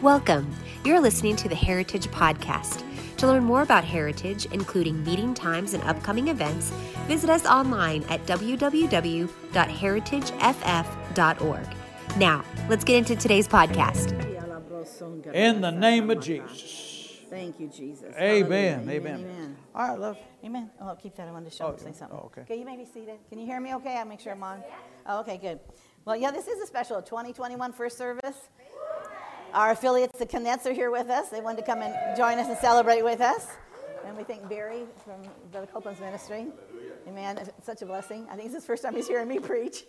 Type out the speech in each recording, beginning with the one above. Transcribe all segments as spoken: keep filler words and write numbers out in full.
Welcome. You're listening to the Heritage Podcast. To learn more about Heritage, including meeting times and upcoming events, visit us online at w w w dot heritage f f dot org. Now, let's get into today's podcast. In the name of Jesus. Thank you, Jesus. Amen. Amen. Amen. All right, love. Amen. Oh, I'll keep that. I wanted to show oh, you say something. Oh, okay. Okay, you may be seated. Can you hear me okay? I'll make sure I'm on. Oh, okay, good. Well, yeah, this is a special twenty twenty-one first service. Our affiliates, the Knett's, are here with us. They wanted to come and join us and celebrate with us. And we thank Barry from Brother Copeland's ministry. Amen. It's such a blessing. I think it's his first time he's hearing me preach.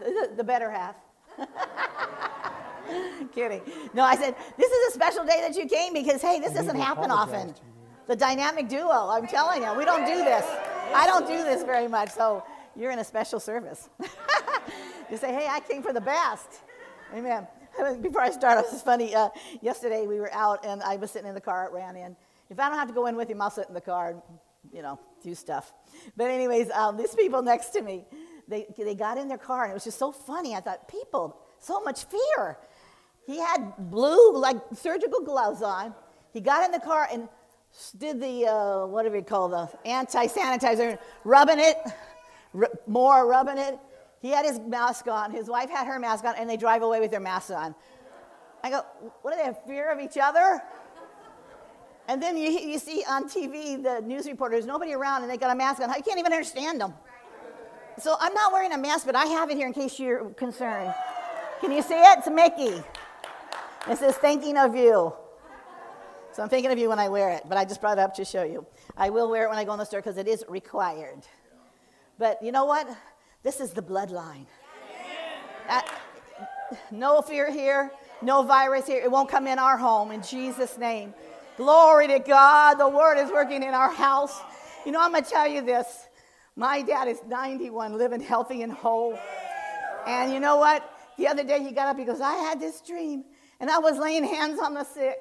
the, the better half. Kidding. No, I said, this is a special day that you came because, hey, this doesn't happen often. The dynamic duo, I'm telling you, we don't do this. I don't do this very much, so you're in a special service. You say, hey, I came for the best. Amen. Before I start, it was funny. Uh, yesterday we were out, and I was sitting in the car. It ran in. If I don't have to go in with him, I'll sit in the car and, you know, do stuff. But anyways, um, these people next to me, they they got in their car, and it was just so funny. I thought, people, so much fear. He had blue, like, surgical gloves on. He got in the car and did the, uh, whatever you call the anti-sanitizer, rubbing it, r- more rubbing it. He had his mask on, his wife had her mask on, and they drive away with their masks on. I go, what do they have, fear of each other? And then you, you see on T V the news reporters, nobody around, and they got a mask on. You can't even understand them. So I'm not wearing a mask, but I have it here in case you're concerned. Can you see it? It's a Mickey. It says, thinking of you. So I'm thinking of you when I wear it, but I just brought it up to show you. I will wear it when I go in the store because it is required. But you know what? This is the bloodline. Uh, no fear here. No virus here. It won't come in our home in Jesus' name. Glory to God. The word is working in our house. You know, I'm going to tell you this. My dad is ninety-one, living healthy and whole. And you know what? The other day he got up, he goes, I had this dream. And I was laying hands on the sick.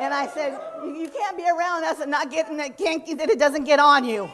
And I said, you can't be around us and not getting that, can't, that it doesn't get on you.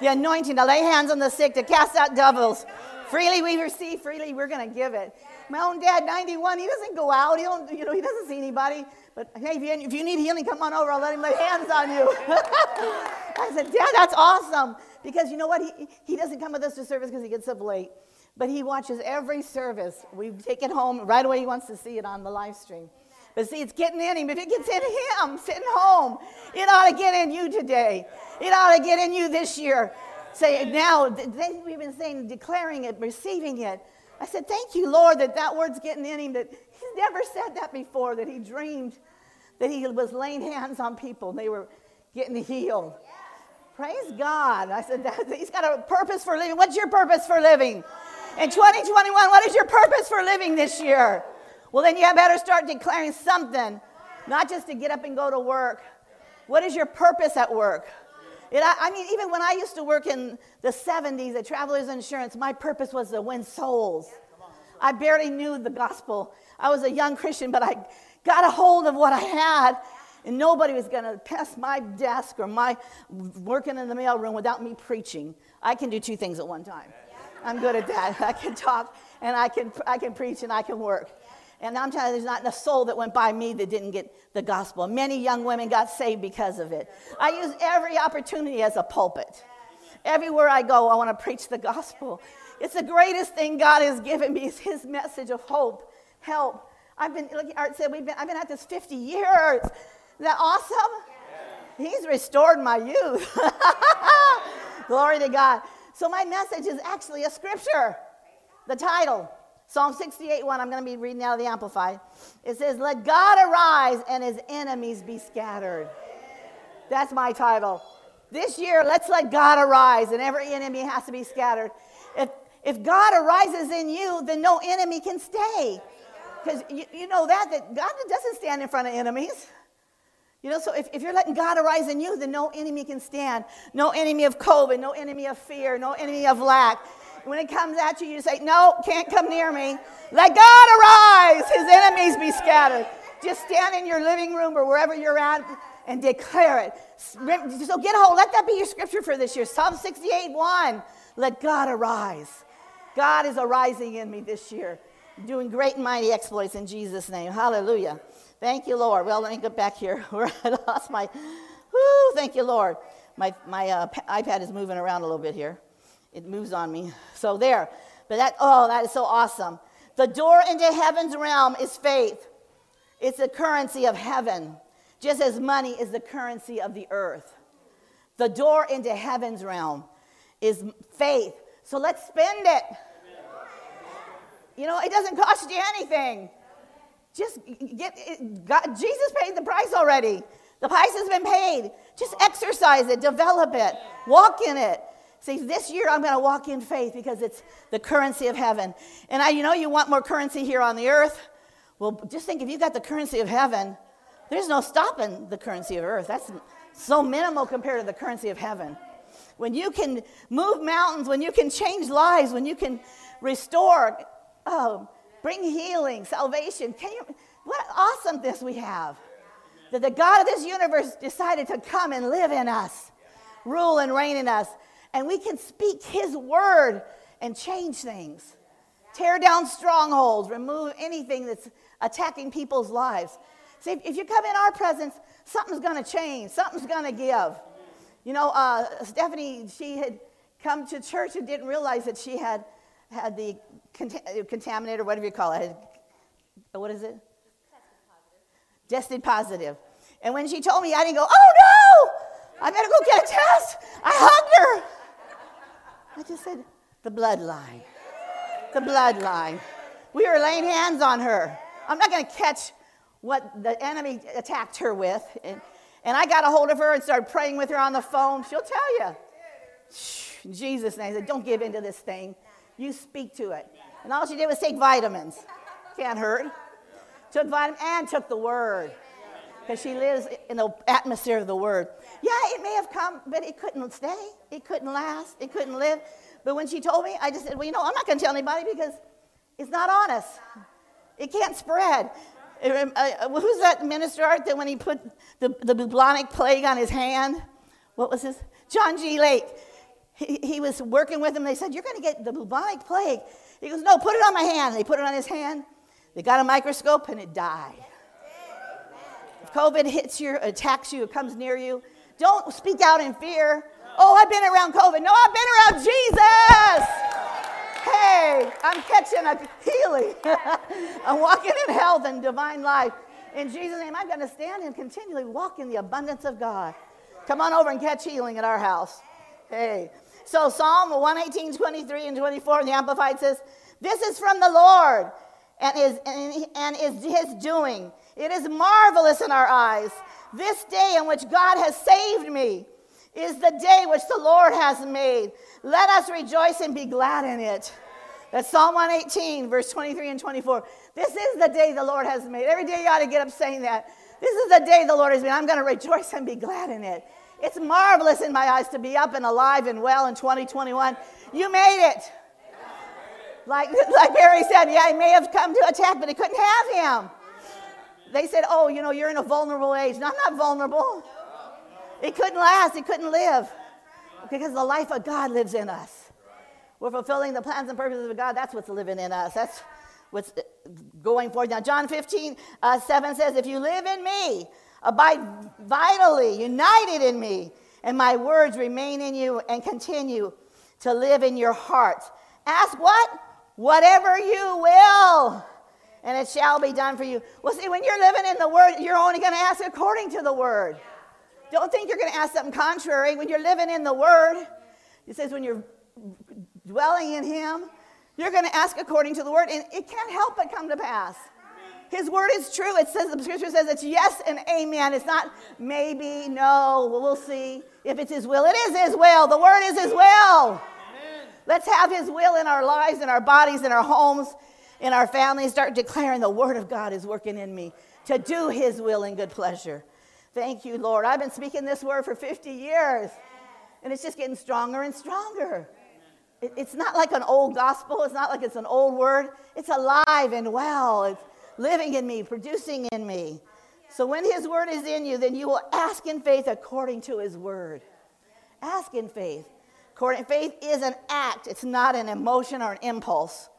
The anointing to lay hands on the sick, to cast out devils. Freely we receive, freely we're going to give it. My own dad, ninety-one, he doesn't go out. He don't, you know, he doesn't see anybody. But hey, if you, if you need healing, come on over. I'll let him lay hands on you. I said, Dad, that's awesome. Because you know what? He, he doesn't come with us to service because he gets up late. But he watches every service. We take it home. Right away he wants to see it on the live stream. But see, it's getting in him. If it gets in him, sitting home, it ought to get in you today. It ought to get in you this year. Say, now, they, we've been saying, declaring it, receiving it. I said, thank you, Lord, that that word's getting in him. That he's never said that before, that he dreamed that he was laying hands on people and they were getting healed. Yeah. Praise God. I said, that, he's got a purpose for living. What's your purpose for living? In twenty twenty-one, what is your purpose for living this year? Well, then you better start declaring something, not just to get up and go to work. What is your purpose at work? It, I, I mean, even when I used to work in the seventies at Travelers Insurance, my purpose was to win souls. I barely knew the gospel. I was a young Christian, but I got a hold of what I had, and nobody was going to pass my desk or my working in the mailroom without me preaching. I can do two things at one time. I'm good at that. I can talk, and I can I can preach, and I can work. And I'm telling you, there's not a soul that went by me that didn't get the gospel. Many young women got saved because of it. I use every opportunity as a pulpit. Everywhere I go, I want to preach the gospel. It's the greatest thing God has given me is his message of hope, help. I've been, like Art said, we've been, I've been at this fifty years. Isn't that awesome? He's restored my youth. Glory to God. So my message is actually a scripture, the title. Psalm sixty-eight, one, I'm going to be reading out of the Amplified. It says, let God arise and his enemies be scattered. That's my title. This year, let's let God arise and every enemy has to be scattered. If if God arises in you, then no enemy can stay. Because you, you know that, that God doesn't stand in front of enemies. You know, so if, if you're letting God arise in you, then no enemy can stand. No enemy of COVID, no enemy of fear, no enemy of lack. When it comes at you, you say, no, can't come near me. Let God arise, his enemies be scattered. Just stand in your living room or wherever you're at and declare it. So get hold, let that be your scripture for this year. Psalm sixty-eight, one, let God arise. God is arising in me this year. doing great and mighty exploits in Jesus' name. Hallelujah. Thank you, Lord. Well, let me get back here where I lost my, whoo, thank you, Lord. My, my uh, iPad is moving around a little bit here. It moves on me. So there. But that, oh, that is so awesome. The door into heaven's realm is faith. It's the currency of heaven, just as money is the currency of the earth. The door into heaven's realm is faith. So let's spend it. You know, it doesn't cost you anything. Just get it. God, Jesus paid the price already. The price has been paid. Just exercise it, develop it, walk in it. See, this year I'm going to walk in faith because it's the currency of heaven. And I, you know, you want more currency here on the earth. Well, just think, if you got the currency of heaven, there's no stopping the currency of earth. That's so minimal compared to the currency of heaven. When you can move mountains, when you can change lives, when you can restore, oh, bring healing, salvation. Can you, what awesomeness we have. That the God of this universe decided to come and live in us, rule and reign in us. And we can speak his word and change things. Tear down strongholds, remove anything that's attacking people's lives. See, if you come in our presence, something's going to change. Something's going to give. You know, uh, Stephanie, she had come to church and didn't realize that she had had the cont- contaminator, whatever you call it. Had, what is it? Tested positive. Tested positive. And when she told me, I didn't go, oh, no, I better go get a test. I hugged her. I just said, the bloodline. The bloodline. We were laying hands on her. I'm not going to catch what the enemy attacked her with. And, and I got a hold of her and started praying with her on the phone. She'll tell you. In Jesus' name, I said, don't give in to this thing. You speak to it. And all she did was take vitamins. Can't hurt. Took vitamins and took the word. Because she lives in the atmosphere of the word. Yeah, it may have come, but it couldn't stay. It couldn't last. It couldn't live. But when she told me, I just said, well, you know, I'm not going to tell anybody because it's not on us. It can't spread. It, uh, who's that minister, Art, that when he put the, the bubonic plague on his hand? What was his? John G Lake. He, he was working with him. They said, you're going to get the bubonic plague. He goes, no, put it on my hand. They put it on his hand. They got a microscope, and it died. If COVID hits you, attacks you, it comes near you, don't speak out in fear. Oh, I've been around COVID. No, I've been around Jesus. Hey, I'm catching a healing. I'm walking in health and divine life. In Jesus' name, I'm going to stand and continually walk in the abundance of God. Come on over and catch healing at our house. Hey. So Psalm one eighteen, twenty-three, and twenty-four in the Amplified says, this is from the Lord and is, and, and is his doing. It is marvelous in our eyes. This day in which God has saved me is the day which the Lord has made. Let us rejoice and be glad in it. That's Psalm one eighteen, verse twenty-three and twenty-four. This is the day the Lord has made. Every day you ought to get up saying that. This is the day the Lord has made. I'm going to rejoice and be glad in it. It's marvelous in my eyes to be up and alive and well in twenty twenty-one. You made it. Like, like Barry said, yeah, he may have come to attack, but he couldn't have him. They said, oh, you know, you're in a vulnerable age. No, I'm not vulnerable. It couldn't last. It couldn't live. Because the life of God lives in us. We're fulfilling the plans and purposes of God. That's what's living in us. That's what's going forward. Now, John fifteen, uh, seven says, if you live in me, abide vitally, united in me, and my words remain in you and continue to live in your hearts. Ask what? Whatever you will, and it shall be done for you. Well, see, when you're living in the Word, you're only going to ask according to the Word. Don't think you're going to ask something contrary. When you're living in the Word, it says when you're dwelling in Him, you're going to ask according to the Word, and it can't help but come to pass. His Word is true. It says, the Scripture says it's yes and amen. It's not maybe, no, we'll see. If it's His will, it is His will. The Word is His will. Amen. Let's have His will in our lives, in our bodies, in our homes, in our families. Start declaring the Word of God is working in me to do His will in good pleasure. Thank you, Lord. I've been speaking this word for fifty years, and it's just getting stronger and stronger. It, it's not like an old gospel. It's not like it's an old word. It's alive and well. It's living in me, producing in me. So when His word is in you, then you will ask in faith according to His word. Ask in faith. Faith is an act. It's not an emotion or an impulse.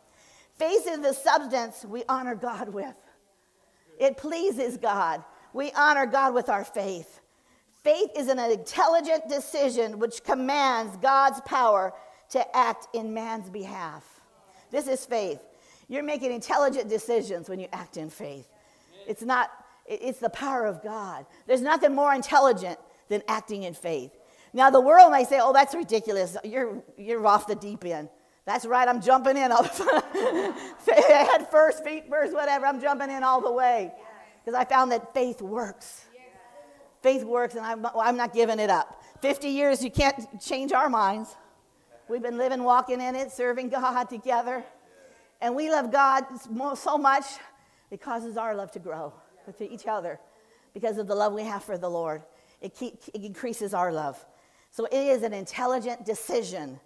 Facing the substance we honor God with. It pleases God. We honor God with our faith. Faith is an intelligent decision which commands God's power to act in man's behalf. This is faith. You're making intelligent decisions when you act in faith. It's not, it's the power of God. There's nothing more intelligent than acting in faith. Now the world may say, oh, that's ridiculous. You're, you're off the deep end. That's right, I'm jumping in. Head first, feet first, whatever. I'm jumping in all the way. Because I found that faith works. Faith works, and I'm, I'm not giving it up. fifty years, you can't change our minds. We've been living, walking in it, serving God together. And we love God so much, it causes our love to grow to each other because of the love we have for the Lord. It, keep, it increases our love. So it is an intelligent decision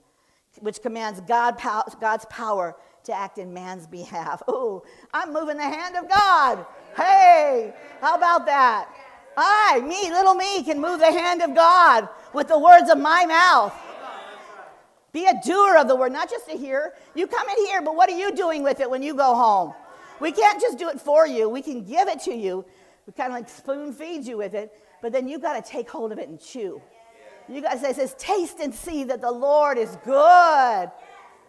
which commands God, God's power to act in man's behalf. Ooh, I'm moving the hand of God. Hey, how about that? I, me, little me, can move the hand of God with the words of my mouth. Be a doer of the word, not just a hearer. You come in here, but what are you doing with it when you go home? We can't just do it for you. We can give it to you. We kind of like spoon feed you with it, but then you've got to take hold of it and chew. You guys say, it says, taste and see that the Lord is good.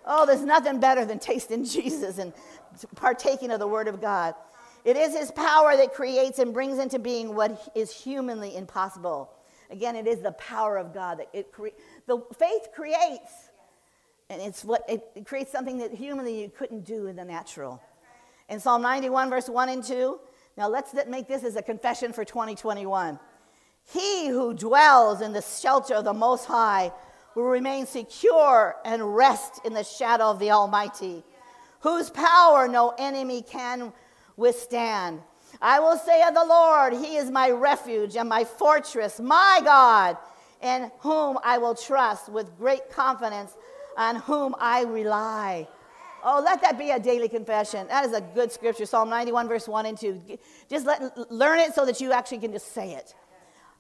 Oh, there's nothing better than tasting Jesus and partaking of the word of God. It is his power that creates and brings into being what is humanly impossible. Again, it is the power of God. That it cre- the faith creates, and it's what it, it creates something that humanly you couldn't do in the natural. In Psalm ninety-one, verse one and two, now let's make this as a confession for twenty twenty-one. He who dwells in the shelter of the Most High will remain secure and rest in the shadow of the Almighty, whose power no enemy can withstand. I will say of the Lord, he is my refuge and my fortress, my God, in whom I will trust with great confidence, on whom I rely. Oh, let that be a daily confession. That is a good scripture, Psalm ninety-one, verse one and two. Just let, learn it so that you actually can just say it.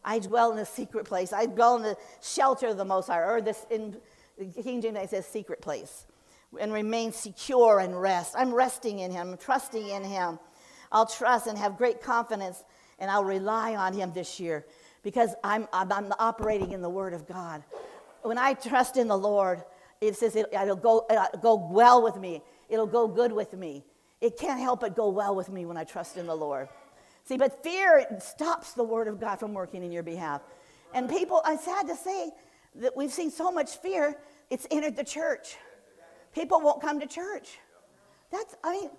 I dwell in the secret place. I dwell in the shelter of the Most High. Or this in King James, it says secret place. And remain secure and rest. I'm resting in him. I'm trusting in him. I'll trust and have great confidence. And I'll rely on him this year. Because I'm, I'm, I'm operating in the word of God. When I trust in the Lord, it says it, it'll, go, it'll go well with me. It'll go good with me. It can't help but go well with me when I trust in the Lord. See, but fear stops the word of God from working in your behalf. And people, I'm sad to say that we've seen so much fear, it's entered the church. People won't come to church. That's, I mean,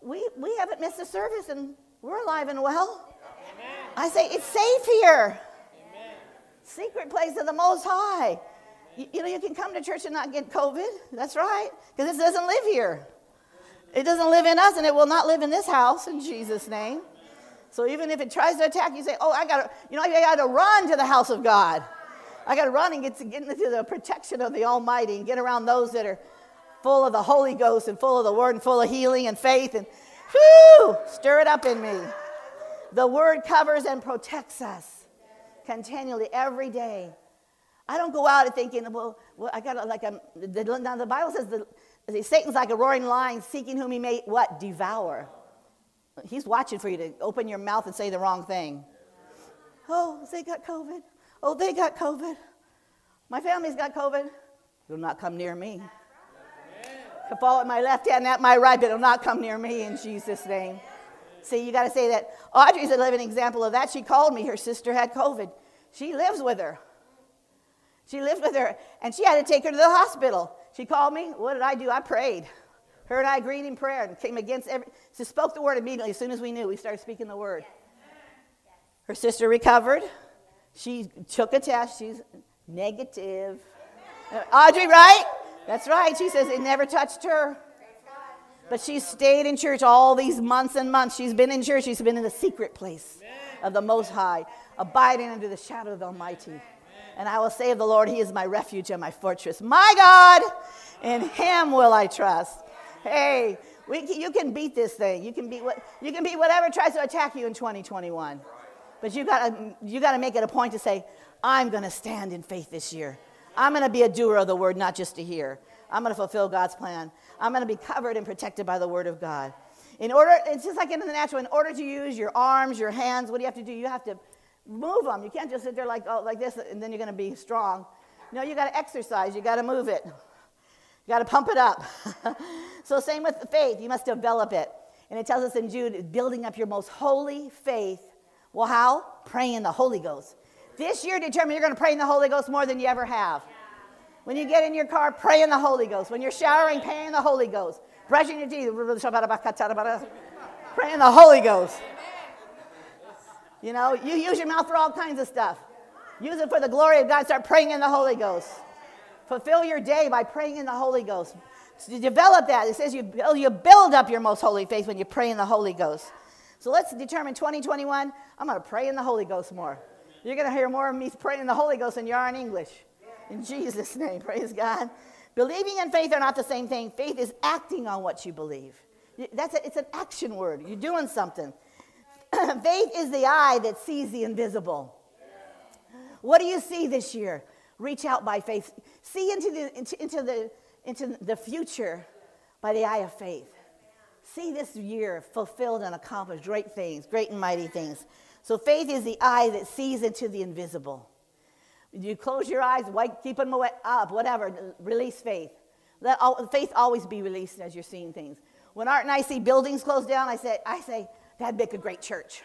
we, we haven't missed a service and we're alive and well. Amen. I say, it's safe here. Amen. Secret place of the Most High. You, you know, you can come to church and not get COVID. That's right. Because it doesn't live here. It doesn't live in us and it will not live in this house in Jesus' name. So even if it tries to attack, you say, oh, I got to, you know, I got to run to the house of God. I got to run and get, to, get into the protection of the Almighty and get around those that are full of the Holy Ghost and full of the Word and full of healing and faith and, whew, stir it up in me. The Word covers and protects us continually every day. I don't go out thinking, well, well I got to, like, I'm, the, now the Bible says the Satan's like a roaring lion seeking whom he may, what, devour. He's watching for you to open your mouth and say the wrong thing. Oh, they got COVID. Oh, they got COVID. My family's got COVID. It'll not come near me. Could fall at my left hand, at my right, but it'll not come near me in Jesus' name. See, you got to say that. Audrey's a living example of that. She called me. Her sister had COVID. She lives with her. She lived with her, and she had to take her to the hospital. She called me. What did I do? I prayed. Her and I agreed in prayer and came against every... She spoke the word immediately. As soon as we knew, we started speaking the word. Her sister recovered. She took a test. She's negative. Audrey, right? That's right. She says it never touched her. But she stayed in church all these months and months. She's been in church. She's been in the secret place of the Most High, abiding under the shadow of the Almighty. And I will say of the Lord, he is my refuge and my fortress. My God, in him will I trust. Hey, we, you can beat this thing. You can beat what you can beat whatever tries to attack you in twenty twenty-one. But you gotta you gotta make it a point to say, I'm gonna stand in faith this year. I'm gonna be a doer of the word, not just a hearer. I'm going to fulfill God's plan. I'm going to be covered and protected by the word of God. In order, it's just like in the natural, in order to use your arms, your hands, what do you have to do? You have to move them. You can't just sit there like, oh, like this, and then you're going to be strong. No, you got to exercise. You got to move it. You got to pump it up. So same with faith. You must develop it. And it tells us in Jude, building up your most holy faith. Well, how? Praying the Holy Ghost. This year, determine you're going to pray in the Holy Ghost more than you ever have. When you get in your car, pray in the Holy Ghost. When you're showering, pray in the Holy Ghost. Brushing your teeth, pray in the Holy Ghost. You know, you use your mouth for all kinds of stuff. Use it for the glory of God. Start praying in the Holy Ghost. Fulfill your day by praying in the Holy Ghost. So to develop that, it says you build, you build up your most holy faith when you pray in the Holy Ghost. So let's determine twenty twenty-one, I'm going to pray in the Holy Ghost more. You're going to hear more of me praying in the Holy Ghost than you are in English. In Jesus' name, praise God. Believing and faith are not the same thing. Faith is acting on what you believe. That's a, it's an action word. You're doing something. Faith is the eye that sees the invisible. What do you see this year? Reach out by faith. See into the, into, into the, into the future by the eye of faith. See this year fulfilled and accomplished great things, great and mighty things. So faith is the eye that sees into the invisible. You close your eyes, wipe, keep them up, whatever. Release faith. Let all, faith always be released as you're seeing things. When Art and I see buildings closed down, I say, I say that'd make a great church.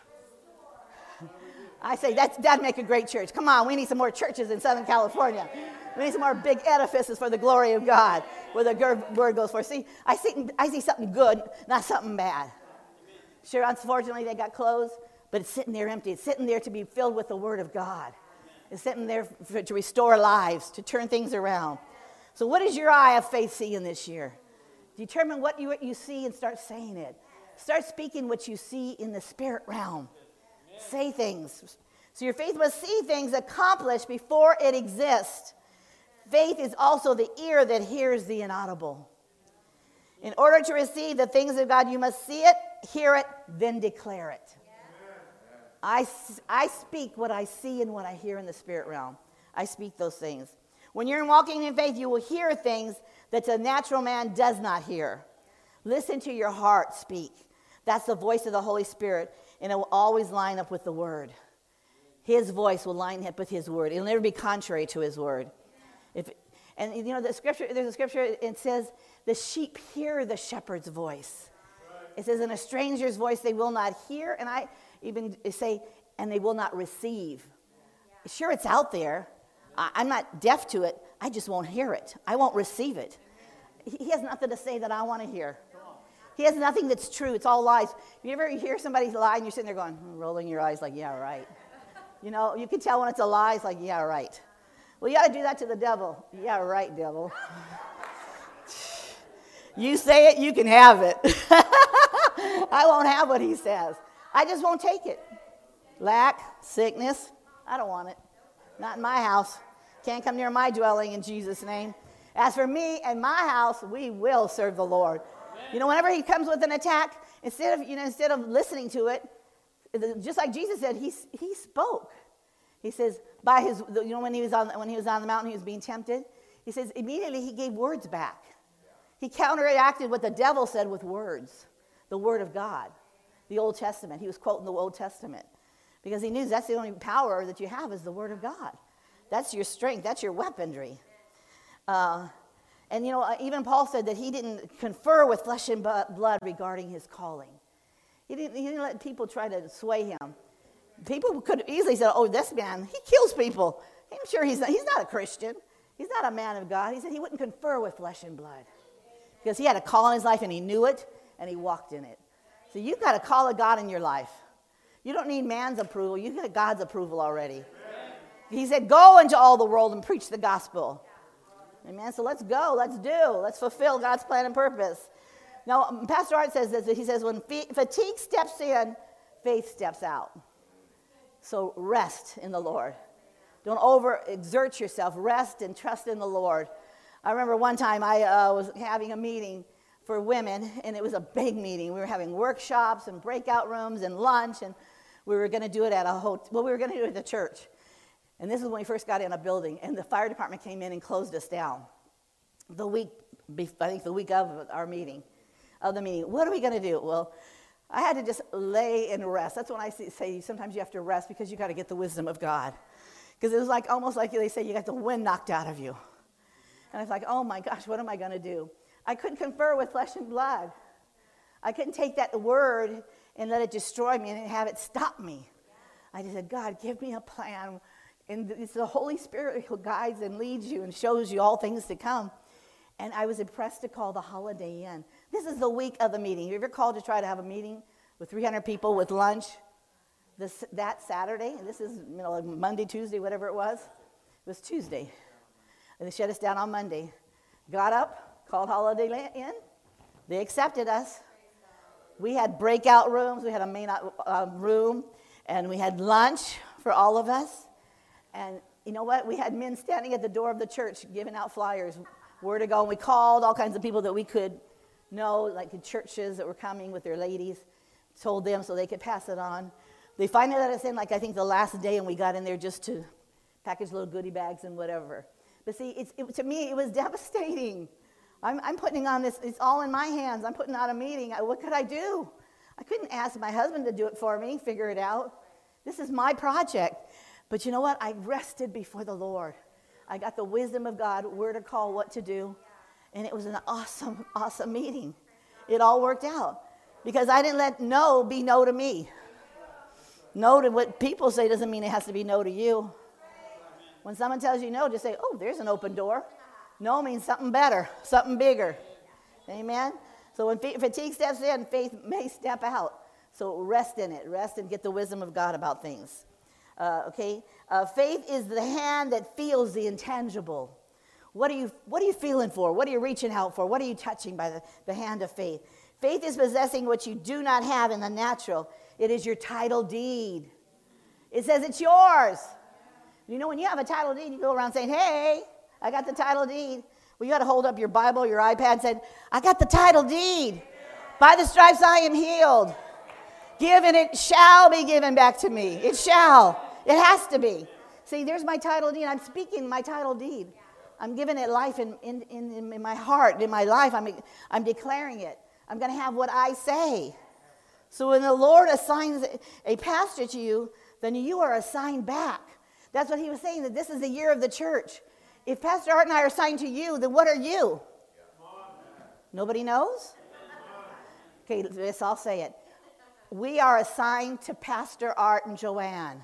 I say, that's, that'd make a great church. Come on, we need some more churches in Southern California. We need some more big edifices for the glory of God, where the word goes forth. See, I see, I see something good, not something bad. Sure, unfortunately, they got closed, but it's sitting there empty. It's sitting there to be filled with the word of God. It's sitting there for, to restore lives, to turn things around. So what is your eye of faith seeing this year? Determine what you, what you see and start saying it. Start speaking what you see in the spirit realm. Amen. Say things. So your faith must see things accomplished before it exists. Faith is also the ear that hears the inaudible. In order to receive the things of God, you must see it, hear it, then declare it. I, I speak what I see and what I hear in the spirit realm. I speak those things. When you're walking in faith, you will hear things that the natural man does not hear. Listen to your heart speak. That's the voice of the Holy Spirit, and it will always line up with the word. His voice will line up with his word. It'll never be contrary to his word. If, and you know, the scripture, there's a scripture, it says, the sheep hear the shepherd's voice. It says, in a stranger's voice they will not hear, and I... even say, and they will not receive. Sure, it's out there. I'm not deaf to it. I just won't hear it. I won't receive it. He has nothing to say that I want to hear. He has nothing that's true. It's all lies. You ever hear somebody lie and you're sitting there going, rolling your eyes like, yeah, right. You know, you can tell when it's a lie. It's like, yeah, right. Well, you got to do that to the devil. Yeah, right, devil. You say it, you can have it. I won't have what he says. I just won't take it. Lack, sickness, I don't want it. Not in my house. Can't come near my dwelling in Jesus' name. As for me and my house, we will serve the Lord. Amen. You know, whenever he comes with an attack, instead of, you know, instead of listening to it, just like Jesus said, he, he spoke. He says, by his, you know, when he was on, when he was on the mountain, he was being tempted. He says, immediately he gave words back. He counteracted what the devil said with words, the word of God. The Old Testament. He was quoting the Old Testament because he knew that's the only power that you have is the Word of God. That's your strength. That's your weaponry. Uh, and, you know, even Paul said that he didn't confer with flesh and blood regarding his calling. He didn't, he didn't let people try to sway him. People could easily say, oh, this man, he kills people. I'm sure he's not, he's not a Christian. He's not a man of God. He said he wouldn't confer with flesh and blood because he had a call in his life and he knew it and he walked in it. So you've got a call of God in your life. You don't need man's approval. You've got God's approval already. Amen. He said, go into all the world and preach the gospel. Amen. So let's go. Let's do. Let's fulfill God's plan and purpose. Now, Pastor Art says this. He says, when fatigue steps in, faith steps out. So rest in the Lord. Don't overexert yourself. Rest and trust in the Lord. I remember one time I uh, was having a meeting for women, and it was a big meeting. We were having workshops and breakout rooms and lunch, and we were going to do it at a hotel. Well, we were going to do it at the church. And this is when we first got in a building, and the fire department came in and closed us down the week I think the week of our meeting, of the meeting, what are we going to do? Well, I had to just lay and rest. That's when I say sometimes you have to rest because you got to get the wisdom of God. Because it was like almost like they say you got the wind knocked out of you. And I was like, oh my gosh, what am I going to do? I couldn't confer with flesh and blood. I couldn't take that word and let it destroy me and have it stop me. I just said, God, give me a plan. And it's the Holy Spirit who guides and leads you and shows you all things to come. And I was impressed to call the Holiday Inn. This is the week of the meeting. You ever called to try to have a meeting with three hundred people with lunch this, that Saturday? And this is, you know, Monday, Tuesday, whatever it was. It was Tuesday. And they shut us down on Monday. Got up, called Holiday Inn. They accepted us. We had breakout rooms. We had a main uh, room. And we had lunch for all of us. And you know what? We had men standing at the door of the church giving out flyers where to go. And we called all kinds of people that we could know, like the churches that were coming with their ladies, told them so they could pass it on. They finally let us in, like I think the last day, and we got in there just to package little goodie bags and whatever. But see, it's, it, to me, it was devastating. I'm, I'm putting on this, it's all in my hands. I'm putting on a meeting. I, what could I do? I couldn't ask my husband to do it for me, figure it out. This is my project. But you know what? I rested before the Lord. I got the wisdom of God, where to call, what to do. And it was an awesome, awesome meeting. It all worked out. Because I didn't let no be no to me. No to what people say doesn't mean it has to be no to you. When someone tells you no, just say, oh, there's an open door. No means something better, something bigger. Amen? So when fatigue steps in, faith may step out. So rest in it. Rest and get the wisdom of God about things. Uh, okay? Uh, faith is the hand that feels the intangible. What are you, what are you feeling for? What are you reaching out for? What are you touching by the, the hand of faith? Faith is possessing what you do not have in the natural. It is your title deed. It says it's yours. You know, when you have a title deed, you go around saying, hey, I got the title deed. Well, you got to hold up your Bible, your iPad, and say, I got the title deed. By the stripes I am healed. Given it shall be given back to me. It shall. It has to be. See, there's my title deed. I'm speaking my title deed. I'm giving it life in, in, in, in my heart, in my life. I'm, I'm declaring it. I'm going to have what I say. So when the Lord assigns a pastor to you, then you are assigned back. That's what he was saying, that this is the year of the church. If Pastor Art and I are assigned to you, then what are you? Nobody knows? Okay, let's all say it. We are assigned to Pastor Art and Joanne.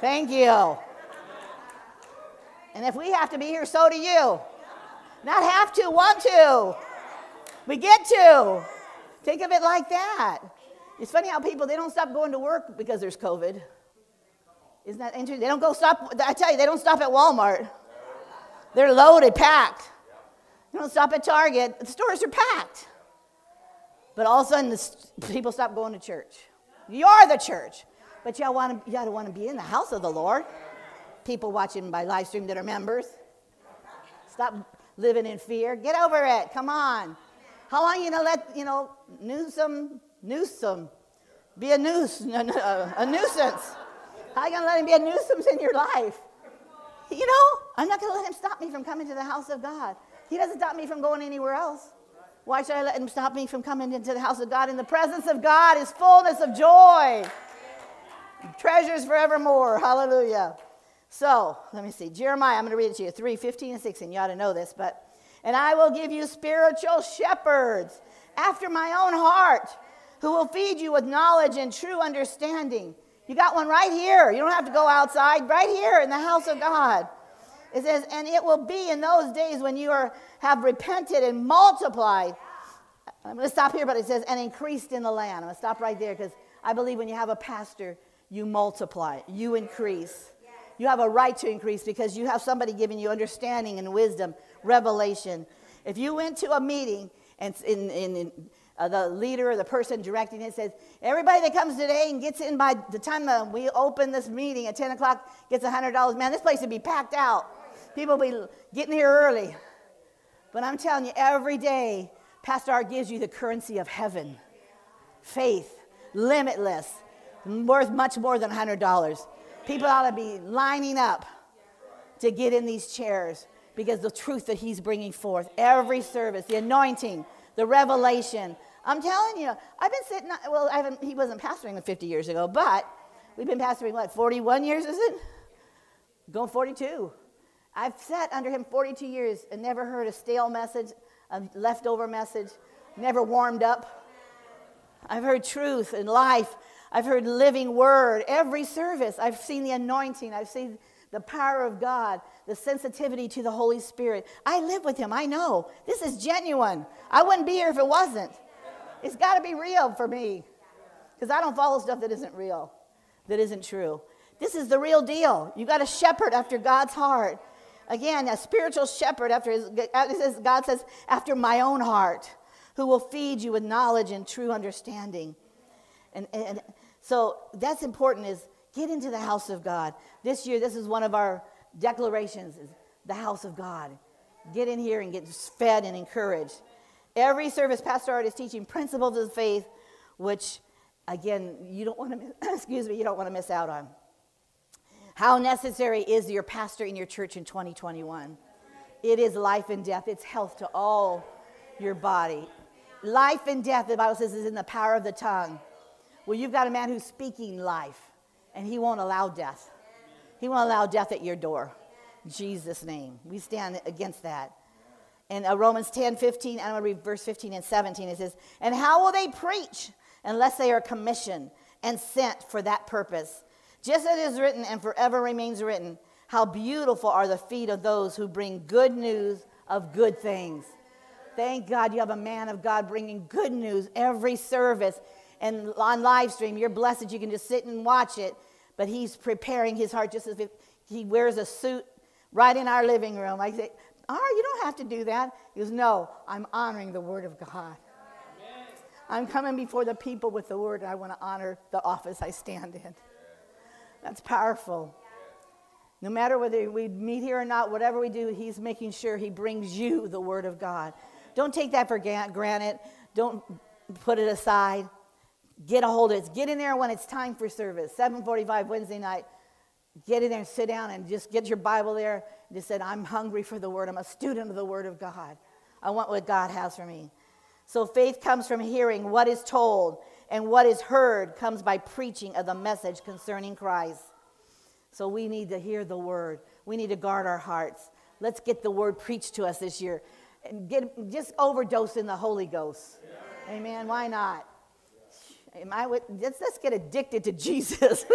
Thank you. And if we have to be here, so do you. Not have to, want to. We get to. Think of it like that. It's funny how people, they don't stop going to work because there's COVID. Isn't that interesting? They don't go stop, I tell you, they don't stop at Walmart. They're loaded, packed. They don't stop at Target. The stores are packed. But all of a sudden, the st- people stop going to church. You're the church. But y'all want to, y'all want to be in the house of the Lord. People watching by live stream that are members. Stop living in fear. Get over it. Come on. How long are you going to let, you know, Newsom, Newsom be a noose, a nuisance? How are you going to let him be a nuisance in your life? You know, I'm not going to let him stop me from coming to the house of God. He doesn't stop me from going anywhere else. Why should I let him stop me from coming into the house of God? In the presence of God is fullness of joy. Treasures forevermore. Hallelujah. So, let me see. Jeremiah, I'm going to read it to you, three, fifteen, and sixteen. You ought to know this, but, and I will give you spiritual shepherds after my own heart who will feed you with knowledge and true understanding. You got one right here. You don't have to go outside. Right here in the house of God. It says, and it will be in those days when you are have repented and multiplied. I'm going to stop here, but it says, and increased in the land. I'm going to stop right there because I believe when you have a pastor, you multiply. You increase. You have a right to increase because you have somebody giving you understanding and wisdom, revelation. If you went to a meeting and in, in, in, uh, the leader or the person directing it says, everybody that comes today and gets in by the time uh, we open this meeting at ten o'clock gets one hundred dollars. Man, this place would be packed out. People will be getting here early. But I'm telling you, every day, Pastor R gives you the currency of heaven. Faith, limitless, worth much more than one hundred dollars. People ought to be lining up to get in these chairs because the truth that he's bringing forth, every service, the anointing, the revelation. I'm telling you, I've been sitting, well, I haven't, he wasn't pastoring fifty years ago, but we've been pastoring, what, forty-one years, is it? Going forty-two. I've sat under him forty-two years and never heard a stale message, a leftover message, never warmed up. I've heard truth and life. I've heard living word. Every service, I've seen the anointing. I've seen the power of God, the sensitivity to the Holy Spirit. I live with him. I know. This is genuine. I wouldn't be here if it wasn't. It's got to be real for me, because I don't follow stuff that isn't real, that isn't true. This is the real deal. You got a shepherd after God's heart. Again, a spiritual shepherd after his, God says, after my own heart, who will feed you with knowledge and true understanding. And, and so that's important, is get into the house of God. This year, this is one of our declarations, is the house of God. Get in here and get fed and encouraged. Every service, Pastor Art is teaching principles of faith, which, again, you don't want to miss, excuse me, you don't want to miss out on. How necessary is your pastor in your church in twenty twenty-one? It is life and death. It's health to all your body. Life and death, the Bible says, is in the power of the tongue. Well, you've got a man who's speaking life, and he won't allow death. He won't allow death at your door. In Jesus' name. We stand against that. In Romans ten fifteen, I'm going to read verse fifteen and seventeen. It says, "And how will they preach unless they are commissioned and sent for that purpose? Just as it is written and forever remains written, how beautiful are the feet of those who bring good news of good things." Thank God you have a man of God bringing good news every service. And on live stream, you're blessed. You can just sit and watch it. But he's preparing his heart, just as if he wears a suit right in our living room. I say, "Art, you don't have to do that." He goes, "No, I'm honoring the word of God. Amen. I'm coming before the people with the word. I want to honor the office I stand in." That's powerful. No matter whether we meet here or not, whatever we do, he's making sure he brings you the word of God. Don't take that for granted. Don't put it aside. Get a hold of it. Get in there when it's time for service, seven forty-five Wednesday night. Get in there and sit down and just get your Bible there. And just say, "I'm hungry for the word. I'm a student of the word of God. I want what God has for me." So faith comes from hearing what is told, and what is heard comes by preaching of the message concerning Christ. So we need to hear the word. We need to guard our hearts. Let's get the word preached to us this year. And get, just overdose in the Holy Ghost. Yeah. Amen. Why not? Yeah. Am I with, let's, let's get addicted to Jesus.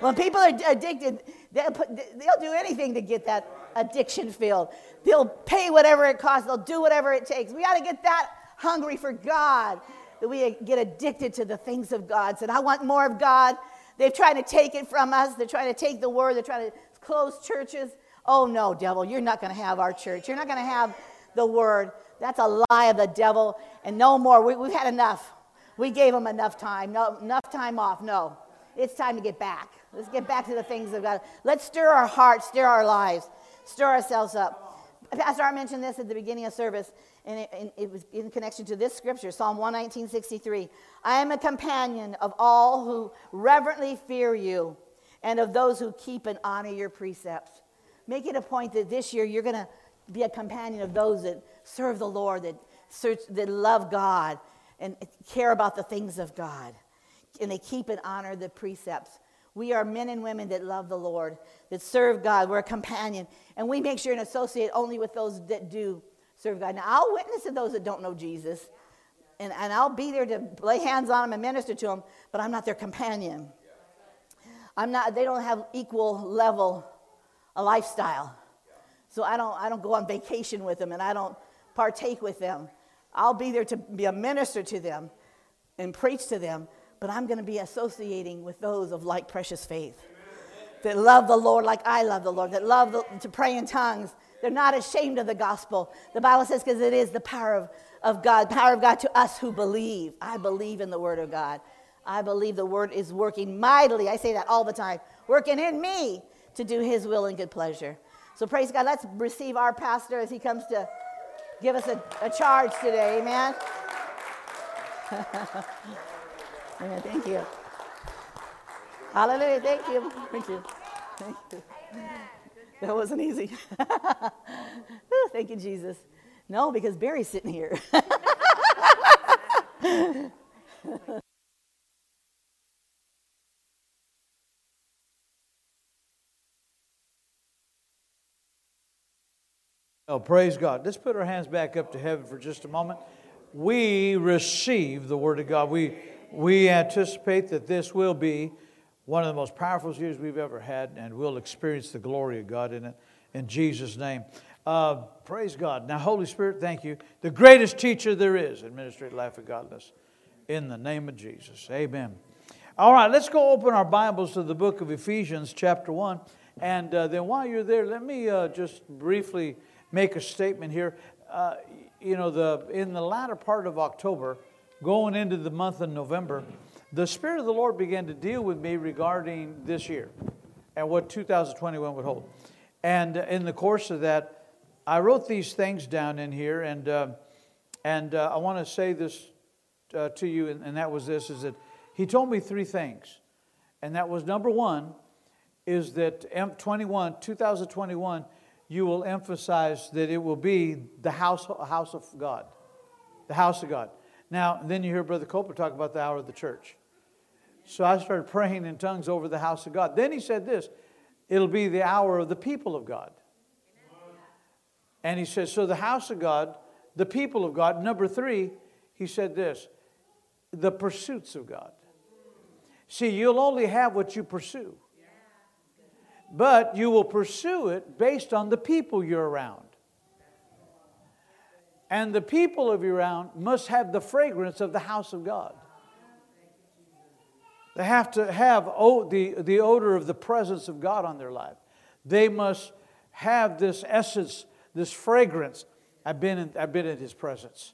When people are addicted, they'll, put, they'll do anything to get that addiction filled. They'll pay whatever it costs. They'll do whatever it takes. We got to get that hungry for God, that we get addicted to the things of God. Said, "I want more of God." They've tried to take it from us. They're trying to take the word. They're trying to close churches. Oh, no, devil, you're not going to have our church. You're not going to have the word. That's a lie of the devil. And no more. We, we've had enough. We gave them enough time. No, enough time off. No, it's time to get back. Let's get back to the things of God. Let's stir our hearts, stir our lives, stir ourselves up. Pastor Art mentioned this at the beginning of service. And it, and it was in connection to this scripture, Psalm one nineteen, sixty-three. "I am a companion of all who reverently fear you and of those who keep and honor your precepts." Make it a point that this year you're going to be a companion of those that serve the Lord, that, search, that love God and care about the things of God. And they keep and honor the precepts. We are men and women that love the Lord, that serve God. We're a companion. And we make sure and associate only with those that do serve God. Now, I'll witness to those that don't know Jesus, and, and I'll be there to lay hands on them and minister to them, but I'm not their companion. I'm not, they don't have equal level a lifestyle. So I don't, I don't go on vacation with them, and I don't partake with them. I'll be there to be a minister to them and preach to them, but I'm going to be associating with those of like precious faith, that love the Lord like I love the Lord, that love the, to pray in tongues. They're not ashamed of the gospel. The Bible says, because it is the power of, of God, power of God to us who believe. I believe in the word of God. I believe the word is working mightily. I say that all the time. Working in me to do his will and good pleasure. So praise God. Let's receive our pastor as he comes to give us a, a charge today. Amen. Amen. Thank you. Hallelujah. Thank you. Thank you. Thank you. That wasn't easy. Ooh, thank you, Jesus. No, because Barry's sitting here. Oh, praise God. Let's put our hands back up to heaven for just a moment. We receive the Word of God. We, we anticipate that this will be one of the most powerful years we've ever had, and we'll experience the glory of God in it, in Jesus' name. Uh, praise God. Now, Holy Spirit, thank you. The greatest teacher there is, administrate life of godliness, in the name of Jesus. Amen. All right, let's go open our Bibles to the book of Ephesians, chapter one. And uh, then while you're there, let me uh, just briefly make a statement here. Uh, you know, the in the latter part of October, going into the month of November, the Spirit of the Lord began to deal with me regarding this year and what two thousand twenty-one would hold. And in the course of that, I wrote these things down in here, and uh, and uh, I want to say this uh, to you, and, and that was this, is that he told me three things. And that was, number one, is that twenty-one, twenty twenty-one, you will emphasize that it will be the house, house of God, the house of God. Now, then you hear Brother Copeland talk about the hour of the church. So I started praying in tongues over the house of God. Then he said this, it'll be the hour of the people of God. And he says, so the house of God, the people of God. Number three, he said this, the pursuits of God. See, you'll only have what you pursue. But you will pursue it based on the people you're around. And the people of your round must have the fragrance of the house of God. They have to have oh, the, the odor of the presence of God on their life. They must have this essence, this fragrance. I've been in, I've been in His presence.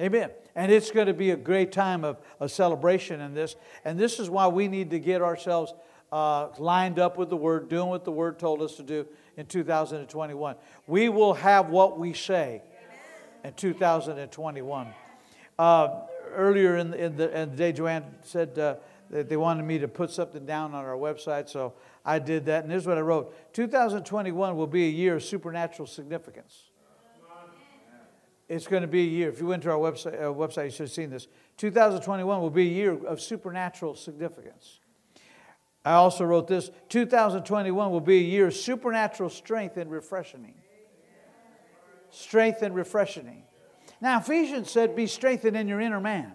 Amen. And it's going to be a great time of, of celebration in this. And this is why we need to get ourselves uh, lined up with the Word, doing what the Word told us to do in two thousand twenty-one. We will have what we say in two thousand twenty-one. Uh, earlier in, in, the, in the day, Joanne said uh, that they wanted me to put something down on our website, so I did that. And here's what I wrote. two thousand twenty-one will be a year of supernatural significance. It's going to be a year. If you went to our website, uh, website, you should have seen this. two thousand twenty-one will be a year of supernatural significance. I also wrote this. two thousand twenty-one will be a year of supernatural strength and refreshing. Strength and refreshing. Now, Ephesians said, be strengthened in your inner man.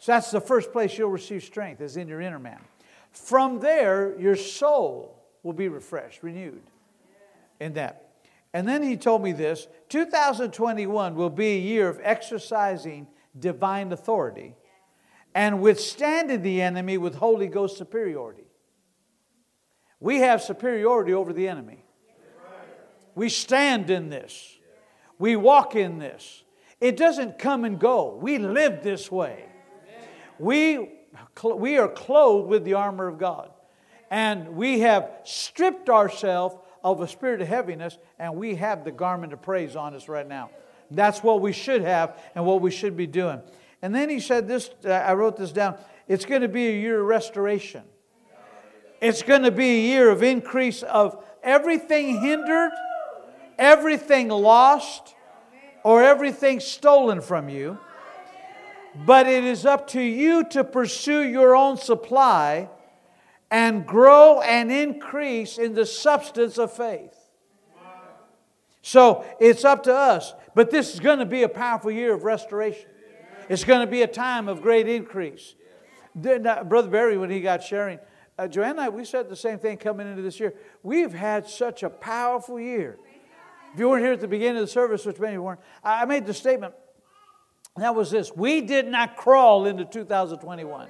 So that's the first place you'll receive strength, is in your inner man. From there, your soul will be refreshed, renewed in that. And then he told me this, two thousand twenty-one will be a year of exercising divine authority and withstanding the enemy with Holy Ghost superiority. We have superiority over the enemy. We stand in this. We walk in this. It doesn't come and go. We live this way. We, we are clothed with the armor of God. And we have stripped ourselves of a spirit of heaviness, and we have the garment of praise on us right now. That's what we should have and what we should be doing. And then he said this, I wrote this down, it's going to be a year of restoration. It's going to be a year of increase of everything hindered, everything lost, or everything stolen from you, but it is up to you to pursue your own supply and grow and increase in the substance of faith. So it's up to us, but this is going to be a powerful year of restoration. It's going to be a time of great increase. Brother Barry, when he got sharing, uh, Joanne and I, we said the same thing coming into this year. We've had such a powerful year. If you weren't here at the beginning of the service, which many weren't, I made the statement, that was this, we did not crawl into two thousand twenty-one.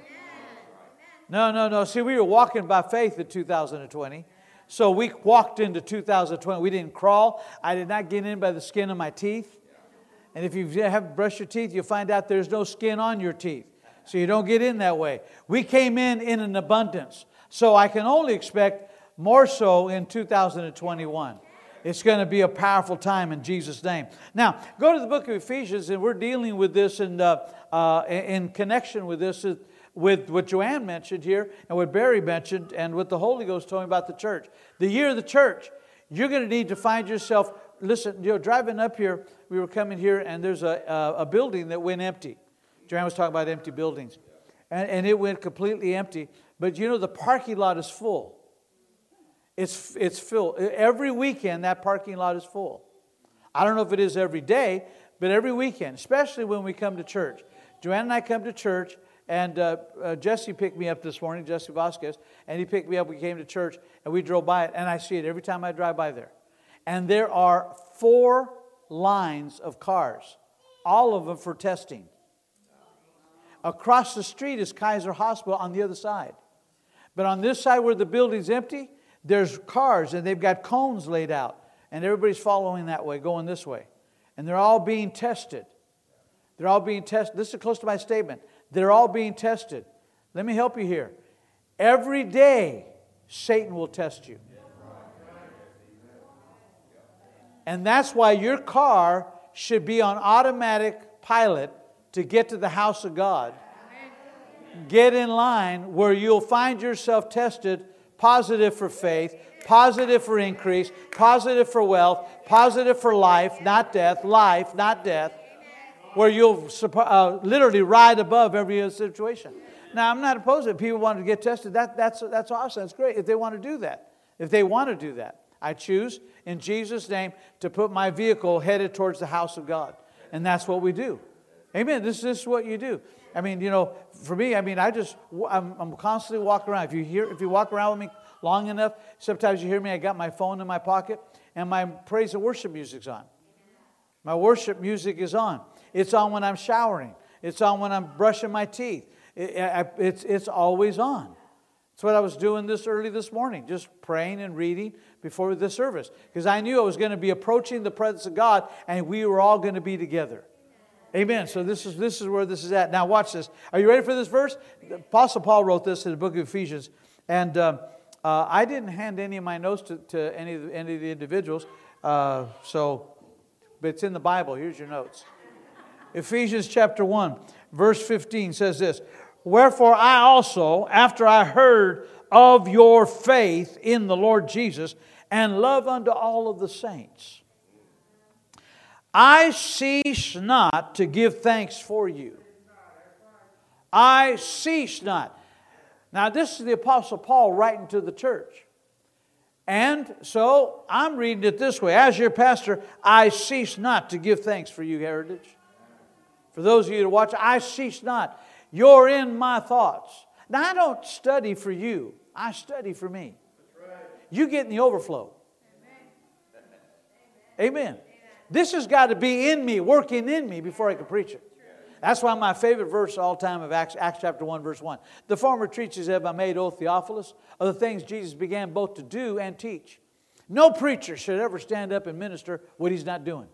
No, no, no. See, we were walking by faith in two thousand twenty. So we walked into two thousand twenty. We didn't crawl. I did not get in by the skin of my teeth. And if you haven't brushed your teeth, you'll find out there's no skin on your teeth. So you don't get in that way. We came in in an abundance. So I can only expect more so in two thousand twenty-one. It's going to be a powerful time in Jesus' name. Now, go to the book of Ephesians, and we're dealing with this in, uh, uh, in connection with this, with what Joanne mentioned here, and what Barry mentioned, and what the Holy Ghost told me about the church. The year of the church. You're going to need to find yourself, listen, you know, driving up here, we were coming here, and there's a, a, a building that went empty. Joanne was talking about empty buildings. And, and it went completely empty. But you know, the parking lot is full. It's, it's filled. Every weekend, that parking lot is full. I don't know if it is every day, but every weekend, especially when we come to church. Joanne and I come to church, and uh, uh, Jesse picked me up this morning, Jesse Vasquez, and he picked me up. We came to church, and we drove by it, and I see it every time I drive by there. And there are four lines of cars, all of them for testing. Across the street is Kaiser Hospital on the other side. But on this side where the building's empty, there's cars, and they've got cones laid out. And everybody's following that way, going this way. And they're all being tested. They're all being tested. This is close to my statement. They're all being tested. Let me help you here. Every day, Satan will test you. And that's why your car should be on automatic pilot to get to the house of God. Get in line where you'll find yourself tested, positive for faith, positive for increase, positive for wealth, positive for life, not death, life, not death, where you'll uh, literally ride above every other situation. Now, I'm not opposed to it. People want to get tested. That, that's, that's awesome. That's great if they want to do that. If they want to do that, I choose in Jesus' name to put my vehicle headed towards the house of God. And that's what we do. Amen. This, this is what you do. I mean, you know, for me, I mean, I just, I'm, I'm constantly walking around. If you hear, if you walk around with me long enough, sometimes you hear me, I got my phone in my pocket and my praise and worship music's on. My worship music is on. It's on when I'm showering. It's on when I'm brushing my teeth. It, I, it's, it's always on. That's what I was doing this early this morning, just praying and reading before the service, because I knew I was going to be approaching the presence of God and we were all going to be together. Amen. So this is, this is where this is at. Now watch this. Are you ready for this verse? The Apostle Paul wrote this in the book of Ephesians. And um, uh, I didn't hand any of my notes to, to any, of the, any of the individuals. Uh, so, but it's in the Bible. Here's your notes. Ephesians chapter one, verse fifteen says this. Wherefore I also, after I heard of your faith in the Lord Jesus and love unto all of the saints, I cease not to give thanks for you. I cease not. Now this is the Apostle Paul writing to the church. And so I'm reading it this way. As your pastor, I cease not to give thanks for you, Heritage. For those of you that watch, I cease not. You're in my thoughts. Now I don't study for you. I study for me. You get in the overflow. Amen. Amen. This has got to be in me, working in me before I can preach it. That's why my favorite verse all time of Acts, Acts chapter one, verse one. The former treatises have I made, O Theophilus, of the things Jesus began both to do and teach. No preacher should ever stand up and minister what he's not doing.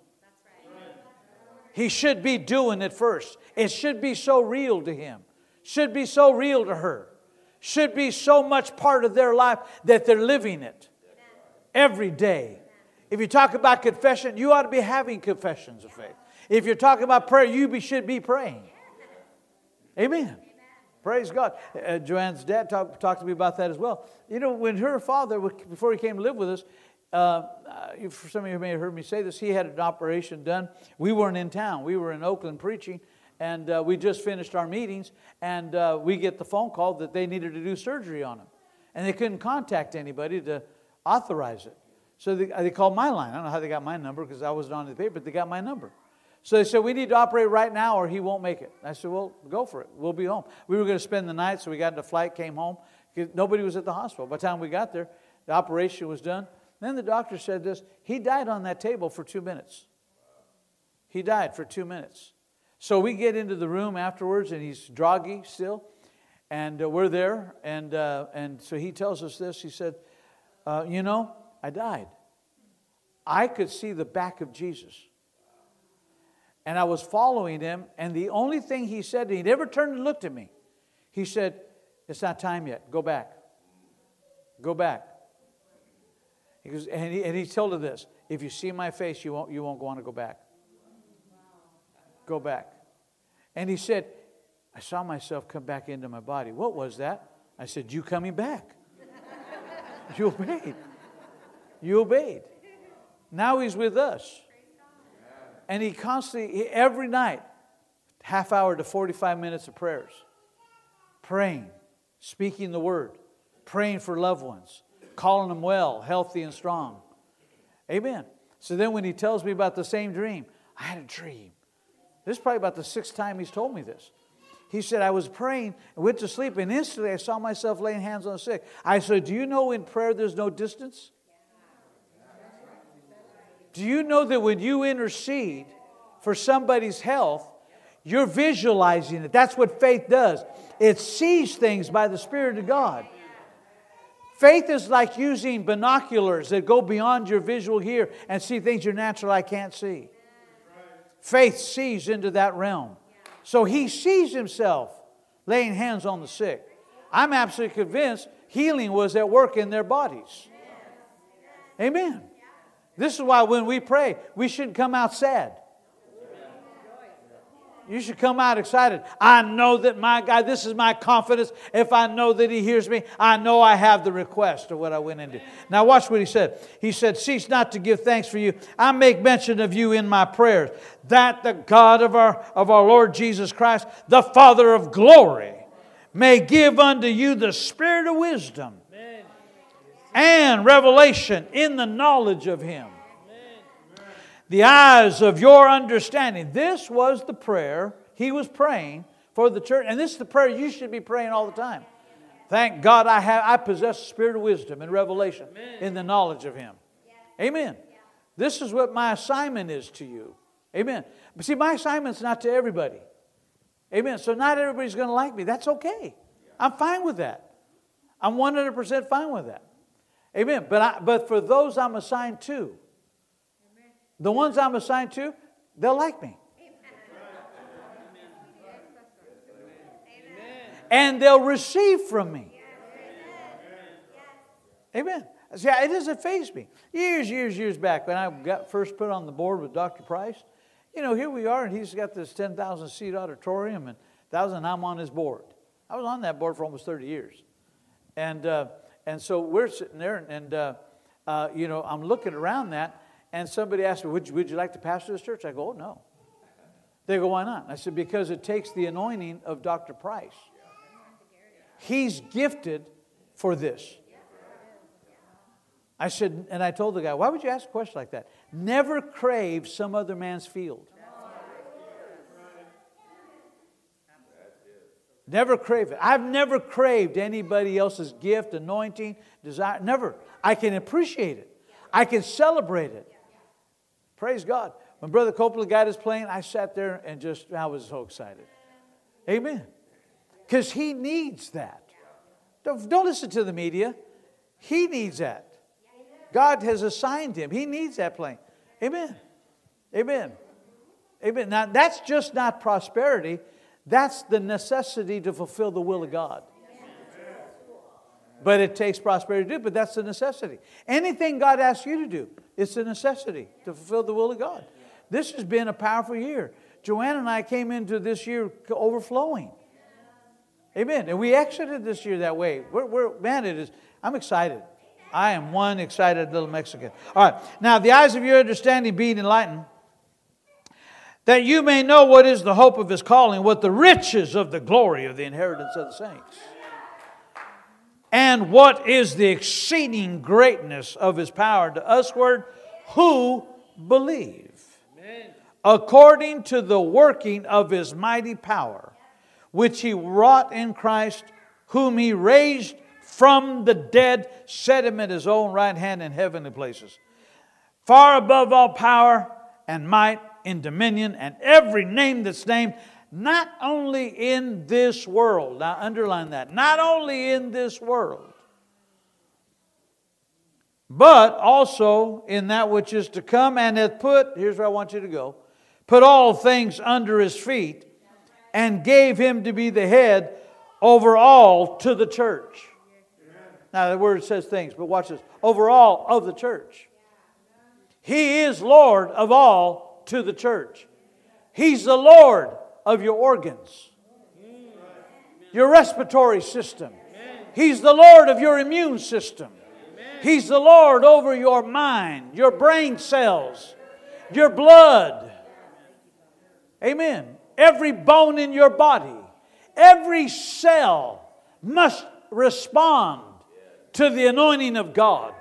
He should be doing it first. It should be so real to him. Should be so real to her. Should be so much part of their life that they're living it every day. If you talk about confession, you ought to be having confessions of faith. If you're talking about prayer, you be, should be praying. Amen. Amen. Praise God. Uh, Joanne's dad talked talk to me about that as well. You know, when her father, before he came to live with us, uh, for some of you may have heard me say this, he had an operation done. We weren't in town. We were in Oakland preaching, and uh, we just finished our meetings, and uh, we get the phone call that they needed to do surgery on him. And they couldn't contact anybody to authorize it. So they, they called my line. I don't know how they got my number because I wasn't on the paper, but they got my number. So they said, we need to operate right now or he won't make it. I said, well, go for it. We'll be home. We were going to spend the night, so we got into flight, came home. Nobody was at the hospital. By the time we got there, the operation was done. Then the doctor said this, he died on that table for two minutes. He died for two minutes. So we get into the room afterwards, and he's groggy still, and uh, we're there. And, uh, and so he tells us this. He said, uh, you know, I died. I could see the back of Jesus. And I was following him, and the only thing he said to me, he never turned and looked at me. He said, it's not time yet. Go back. Go back. He goes, and he, and he told her this, if you see my face, you won't, you won't want to go back. Go back. And he said, I saw myself come back into my body. What was that? I said, you coming back. You obeyed. You obeyed. Now He's with us. And He constantly, every night, half hour to forty-five minutes of prayers. Praying, speaking the word, praying for loved ones, calling them well, healthy and strong. Amen. So then when He tells me about the same dream, I had a dream. This is probably about the sixth time He's told me this. He said, I was praying and went to sleep, and instantly I saw myself laying hands on the sick. I said, do you know in prayer there's no distance? Do you know that when you intercede for somebody's health, you're visualizing it? That's what faith does. It sees things by the Spirit of God. Faith is like using binoculars that go beyond your visual here and see things your natural eye can't see. Faith sees into that realm. So He sees Himself laying hands on the sick. I'm absolutely convinced healing was at work in their bodies. Amen. This is why when we pray, we shouldn't come out sad. You should come out excited. I know that my God, this is my confidence. If I know that He hears me, I know I have the request of what I went into. Now watch what He said. He said, cease not to give thanks for you. I make mention of you in my prayers, that the God of our, of our Lord Jesus Christ, the Father of glory, may give unto you the spirit of wisdom and revelation in the knowledge of Him. The eyes of your understanding. This was the prayer he was praying for the church. And this is the prayer you should be praying all the time. Thank God I have I possess the spirit of wisdom and revelation Amen. In the knowledge of Him. Yeah. Amen. Yeah. This is what my assignment is to you. Amen. But see, my assignment's not to everybody. Amen. So not everybody's going to like me. That's okay. Yeah. I'm fine with that. I'm one hundred percent fine with that. Amen. But, I, but for those I'm assigned to, the ones I'm assigned to, they'll like me. Amen. And they'll receive from me. Amen. Amen. See, it doesn't faze me. Years, years, years back, when I got first put on the board with Doctor Price, you know, here we are, and he's got this ten thousand seat auditorium, and one thousand, I'm on his board. I was on that board for almost thirty years. And, uh, and so we're sitting there, and, uh, uh, you know, I'm looking around that, and somebody asked me, would you, would you like to pastor this church? I go, oh, no. They go, why not? I said, because it takes the anointing of Doctor Price. He's gifted for this. I said, and I told the guy, why would you ask a question like that? Never crave some other man's field. Never crave it. I've never craved anybody else's gift, anointing, desire. Never. I can appreciate it. I can celebrate it. Praise God. When Brother Copeland got his plane, I sat there and just, I was so excited. Amen. Because he needs that. Don't, don't listen to the media. He needs that. God has assigned him. He needs that plane. Amen. Amen. Amen. Now, that's just not prosperity. That's the necessity to fulfill the will of God. But it takes prosperity to do, but that's the necessity. Anything God asks you to do, it's a necessity to fulfill the will of God. This has been a powerful year. Joanne and I came into this year overflowing. Amen. And we exited this year that way. We're, we're, man, it is. I'm excited. I am one excited little Mexican. All right. Now, the eyes of your understanding being enlightened, that you may know what is the hope of His calling, what the riches of the glory of the inheritance of the saints. And what is the exceeding greatness of His power to usward who believe? Amen. According to the working of His mighty power, which He wrought in Christ, whom He raised from the dead, set Him at His own right hand in heavenly places, far above all power and might in dominion and every name that's named, not only in this world. Now underline that. Not only in this world, but also in that which is to come, and hath put, here's where I want you to go, put all things under His feet, and gave Him to be the head over all to the church. Now the word says things, but watch this. Over all of the church. He is Lord of all to the church. He's the Lord of your organs, your respiratory system. He's the Lord of your immune system. He's the Lord over your mind, your brain cells, your blood. Amen. Every bone in your body, every cell must respond to the anointing of God.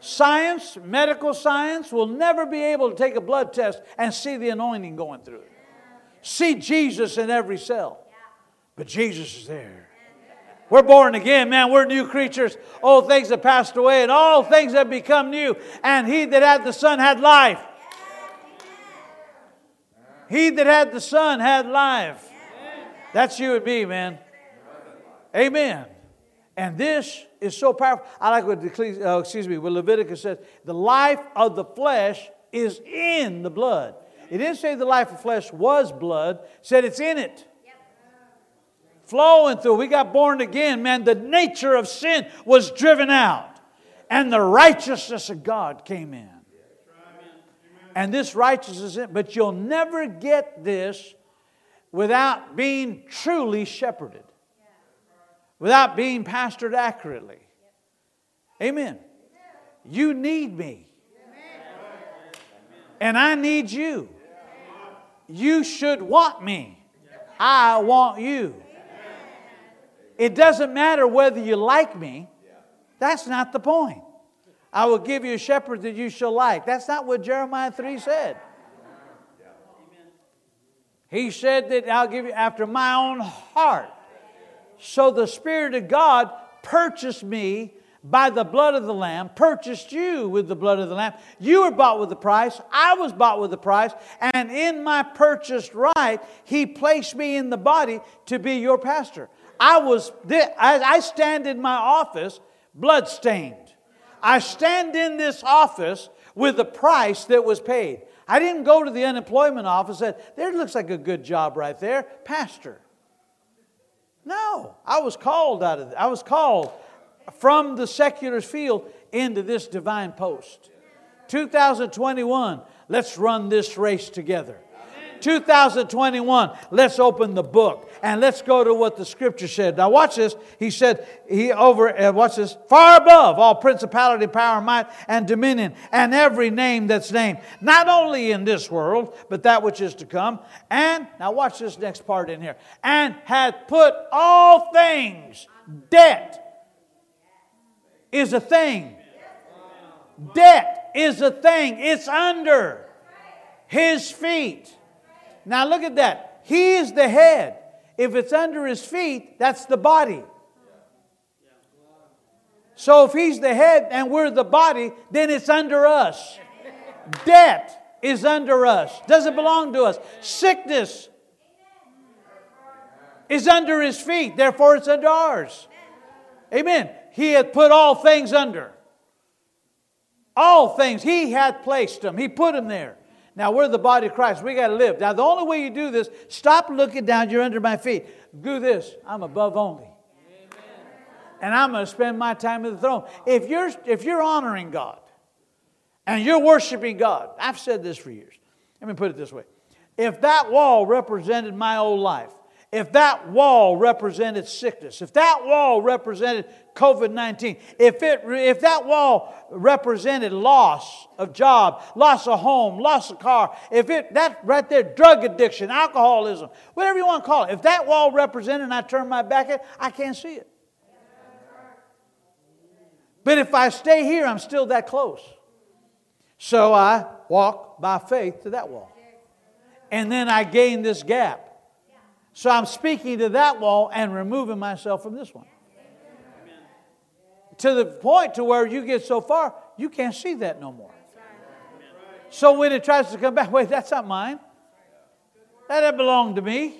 Science, medical science, will never be able to take a blood test and see the anointing going through it. See Jesus in every cell. But Jesus is there. We're born again, man. We're new creatures. Old things have passed away, and all things have become new. And he that had the Son had life. He that had the Son had life. That's you and me, man. Amen. And this is so powerful. I like what uh, excuse me, what Leviticus says. The life of the flesh is in the blood. It didn't say the life of flesh was blood. It said it's in it. Flowing through. We got born again, man. The nature of sin was driven out. And the righteousness of God came in. And this righteousness, but you'll never get this without being truly shepherded. Without being pastored accurately. Amen. You need me. And I need you. You should want me. I want you. It doesn't matter whether you like me. That's not the point. I will give you a shepherd that you shall like. That's not what Jeremiah three said. He said that I'll give you after my own heart. So the Spirit of God purchased me by the blood of the Lamb, purchased you with the blood of the Lamb. You were bought with a price. I was bought with a price. And in my purchased right, he placed me in the body to be your pastor. I was, I stand in my office bloodstained. I stand in this office with the price that was paid. I didn't go to the unemployment office and said, there looks like a good job right there, pastor. No, I was called out of, I was called from the secular field into this divine post. two thousand twenty-one, let's run this race together. two thousand twenty-one, let's open the book and let's go to what the scripture said. Now watch this. He said, he over, uh, watch this, far above all principality, power, might, and dominion, and every name that's named, not only in this world, but that which is to come. And, now watch this next part in here, and hath put all things. Debt is a thing. Debt is a thing. It's under his feet. Now look at that. He is the head. If it's under his feet, that's the body. So if he's the head and we're the body, then it's under us. Debt is under us. Doesn't belong to us. Sickness is under his feet. Therefore, it's under ours. Amen. He hath put all things under. All things. He hath placed them. He put them there. Now, we're the body of Christ. We got to live. Now, the only way you do this, stop looking down. You're under my feet. Do this. I'm above only. Amen. And I'm going to spend my time at the throne. If you're, if you're honoring God and you're worshiping God, I've said this for years. Let me put it this way. If that wall represented my old life, if that wall represented sickness, if that wall represented COVID nineteen, if, it, if that wall represented loss of job, loss of home, loss of car, if it, that right there, drug addiction, alcoholism, whatever you want to call it, if that wall represented and I turn my back at it, I can't see it. But if I stay here, I'm still that close. So I walk by faith to that wall. And then I gain this gap. So I'm speaking to that wall and removing myself from this one. Amen. To the point to where you get so far, you can't see that no more. Amen. So when it tries to come back, wait, that's not mine. That doesn't belong to me. Amen.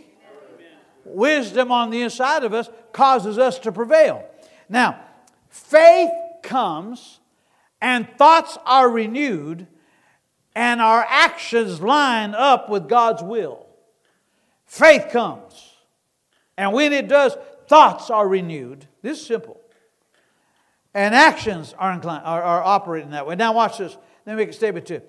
Wisdom on the inside of us causes us to prevail. Now, faith comes and thoughts are renewed and our actions line up with God's will. Faith comes. And when it does, thoughts are renewed. This is simple. And actions are, inclined, are, are operating that way. Now watch this. Let me make a statement too.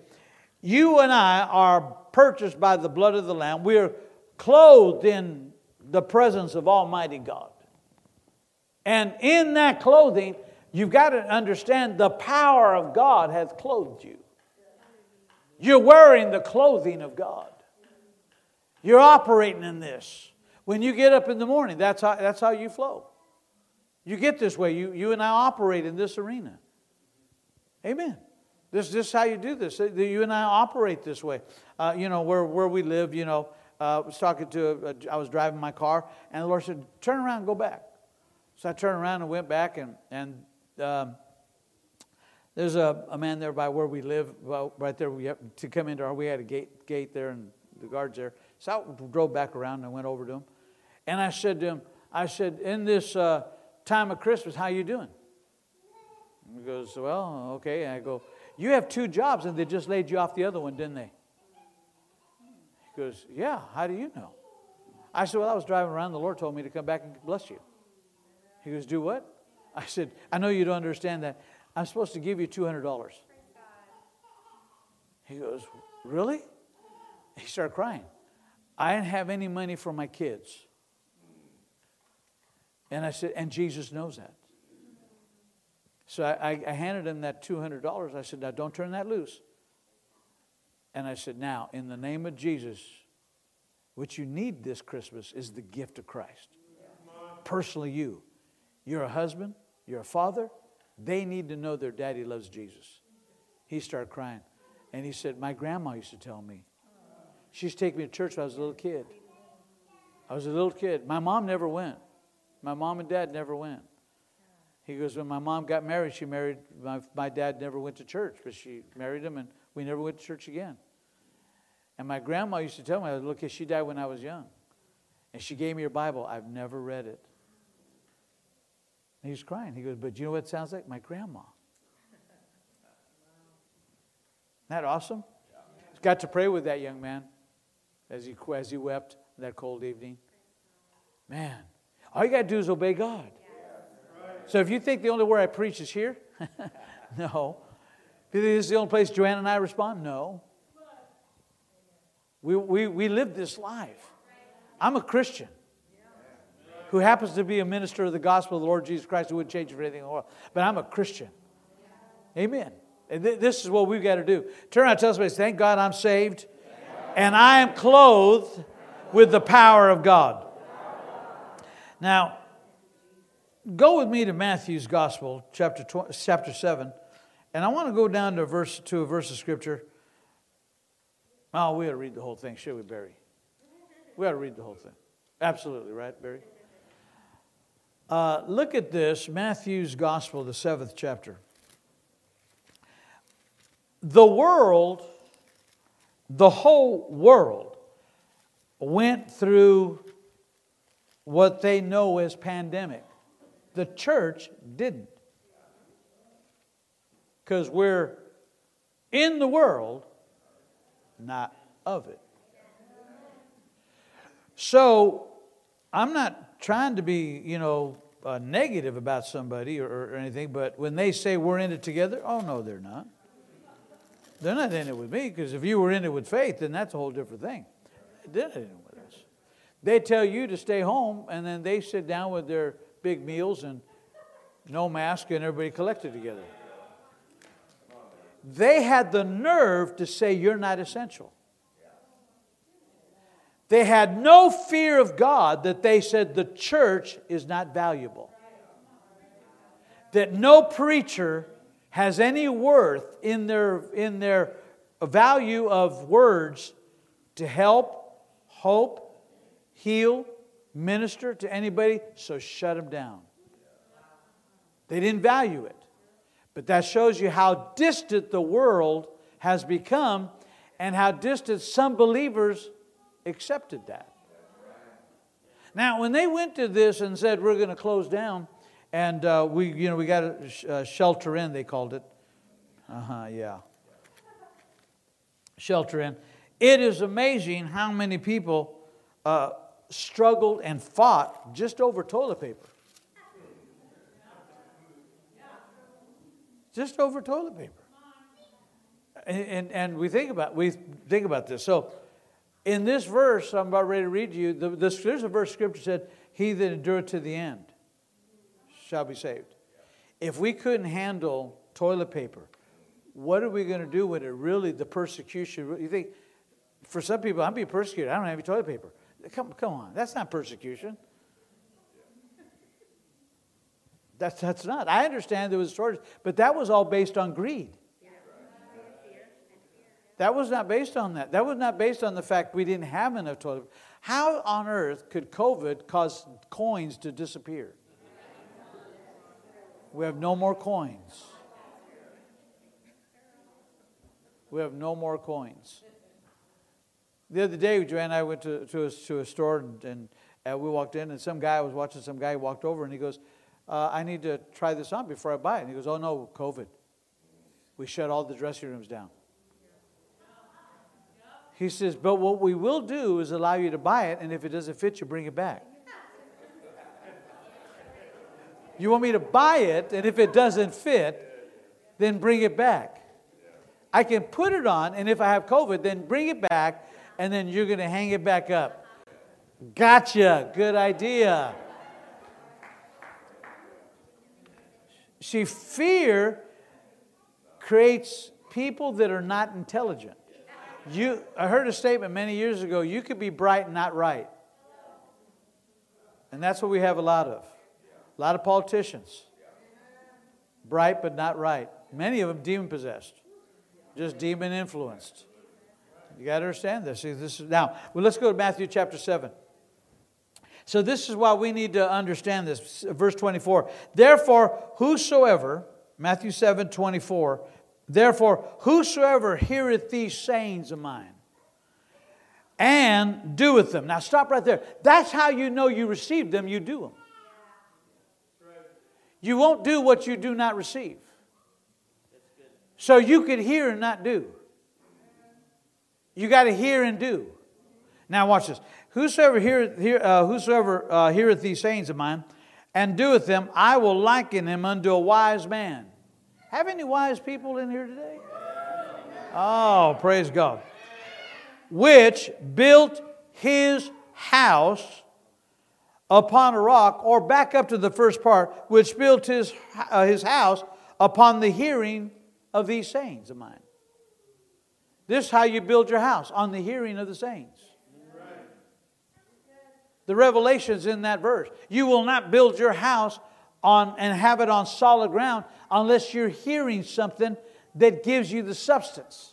You and I are purchased by the blood of the Lamb. We are clothed in the presence of Almighty God. And in that clothing, You've got to understand the power of God has clothed you. You're wearing the clothing of God. You're operating in this. When you get up in the morning, that's how, that's how you flow. You get this way. You, you and I operate in this arena. Amen. This, this is how you do this. You and I operate this way. Uh, you know, where, where we live, you know, uh, I was talking to, a, a, I was driving my car, and the Lord said, turn around and go back. So I turned around and went back, and, and um, there's a, a man there by where we live, well, right there, we have, to come into our, we had a gate, gate there, and the guard's there. So I drove back around, and I went over to him, and I said to him, I said, in this uh, time of Christmas, how you doing? And he goes, well, okay. And I go, you have two jobs, and they just laid you off the other one, didn't they? He goes, yeah, how do you know? I said, well, I was driving around, the Lord told me to come back and bless you. He goes, do what? I said, I know you don't understand that. I'm supposed to give you two hundred dollars. He goes, really? He started crying. I didn't have any money for my kids. And I said, and Jesus knows that. So I, I handed him that two hundred dollars. I said, now don't turn that loose. And I said, now, in the name of Jesus, what you need this Christmas is the gift of Christ. Personally, you. You're a husband, you're a father. They need to know their daddy loves Jesus. He started crying. And he said, my grandma used to tell me. She used to take me to church when I was a little kid. I was a little kid. My mom never went. My mom and dad never went. He goes, when my mom got married, she married, my, my dad never went to church, but she married him, and we never went to church again. And my grandma used to tell me, I was a little kid, she died when I was young. And she gave me her Bible. I've never read it. He was crying. He goes, but you know what it sounds like? My grandma. Isn't that awesome? He's got to pray with that young man as he, as he wept that cold evening. Man, all you got to do is obey God. So if you think the only word I preach is here, no. If you think this is the only place Joanne and I respond, no. We, we, we live this life. I'm a Christian who happens to be a minister of the gospel of the Lord Jesus Christ, who wouldn't change for anything in the world. But I'm a Christian. Amen. And th this is what we've got to do. Turn around and tell somebody, thank God I'm saved. And I am clothed with the power of God. Now, go with me to Matthew's gospel, chapter, chapter seven. And I want to go down to a verse, to a verse of scripture. Oh, we ought to read the whole thing, should we, Barry? We ought to read the whole thing. Absolutely, right, Barry? Uh, look at this, Matthew's Gospel, the seventh chapter. The world, the whole world, went through what they know as pandemic. The church didn't. Because we're in the world, not of it. So, I'm not trying to be, you know, uh, negative about somebody or, or anything, but when they say we're in it together, oh, no, they're not. They're not in it with me, because if you were in it with faith, then that's a whole different thing. They're not in it with us. They tell you to stay home, and then they sit down with their big meals and no mask, and everybody collected together. They had the nerve to say you're not essential. They had no fear of God that they said the church is not valuable. That no preacher has any worth in their, in their value of words to help, hope, heal, minister to anybody, so shut them down. They didn't value it. But that shows you how distant the world has become and how distant some believers accepted that. Now, when they went to this and said, we're going to close down, and uh, we, you know, we got to sh uh, shelter in, they called it. Uh-huh, yeah. Shelter in. It is amazing how many people uh, struggled and fought just over toilet paper. Just over toilet paper. And, and, and we think about, we think about this. So, in this verse, I'm about ready to read to you, the, this, there's a verse scripture said, he that endureth to the end shall be saved. If we couldn't handle toilet paper, what are we going to do when it really, the persecution? You think, for some people, I'm being persecuted. I don't have any toilet paper. Come, come on. That's not persecution. That's, that's not. I understand there was a shortage, but that was all based on greed. That was not based on that. That was not based on the fact we didn't have enough toilet paper. How on earth could COVID cause coins to disappear? We have no more coins. We have no more coins. The other day, Joanne and I went to, to, a, to a store, and, and uh, we walked in, and some guy, I was watching some guy, walked over, and he goes, uh, I need to try this on before I buy it. And he goes, oh, no, COVID. We shut all the dressing rooms down. He says, but what we will do is allow you to buy it, and if it doesn't fit you, bring it back. You want me to buy it, and if it doesn't fit, then bring it back. I can put it on, and if I have COVID, then bring it back, and then you're going to hang it back up. Gotcha. Good idea. See, fear creates people that are not intelligent. You, I heard a statement many years ago, you could be bright and not right. And that's what we have a lot of. A lot of politicians. Bright but not right. Many of them demon-possessed. Just demon-influenced. You got to understand this. See, this is, now, well, let's go to Matthew chapter seven. So this is why we need to understand this. Verse twenty-four. Therefore, whosoever, Matthew seven, twenty-four, therefore, whosoever heareth these sayings of mine and doeth them. Now stop right there. That's how you know you received them. You do them. You won't do what you do not receive. So you could hear and not do. You got to hear and do. Now watch this. Whosoever heareth, hear, uh, whosoever, uh, heareth these sayings of mine and doeth them, I will liken him unto a wise man. Have any wise people in here today? Oh, praise God. Which built his house upon a rock, or back up to the first part, which built his, uh, his house upon the hearing of these sayings of mine. This is how you build your house, on the hearing of the sayings. The revelation's in that verse. You will not build your house on and have it on solid ground unless you're hearing something that gives you the substance.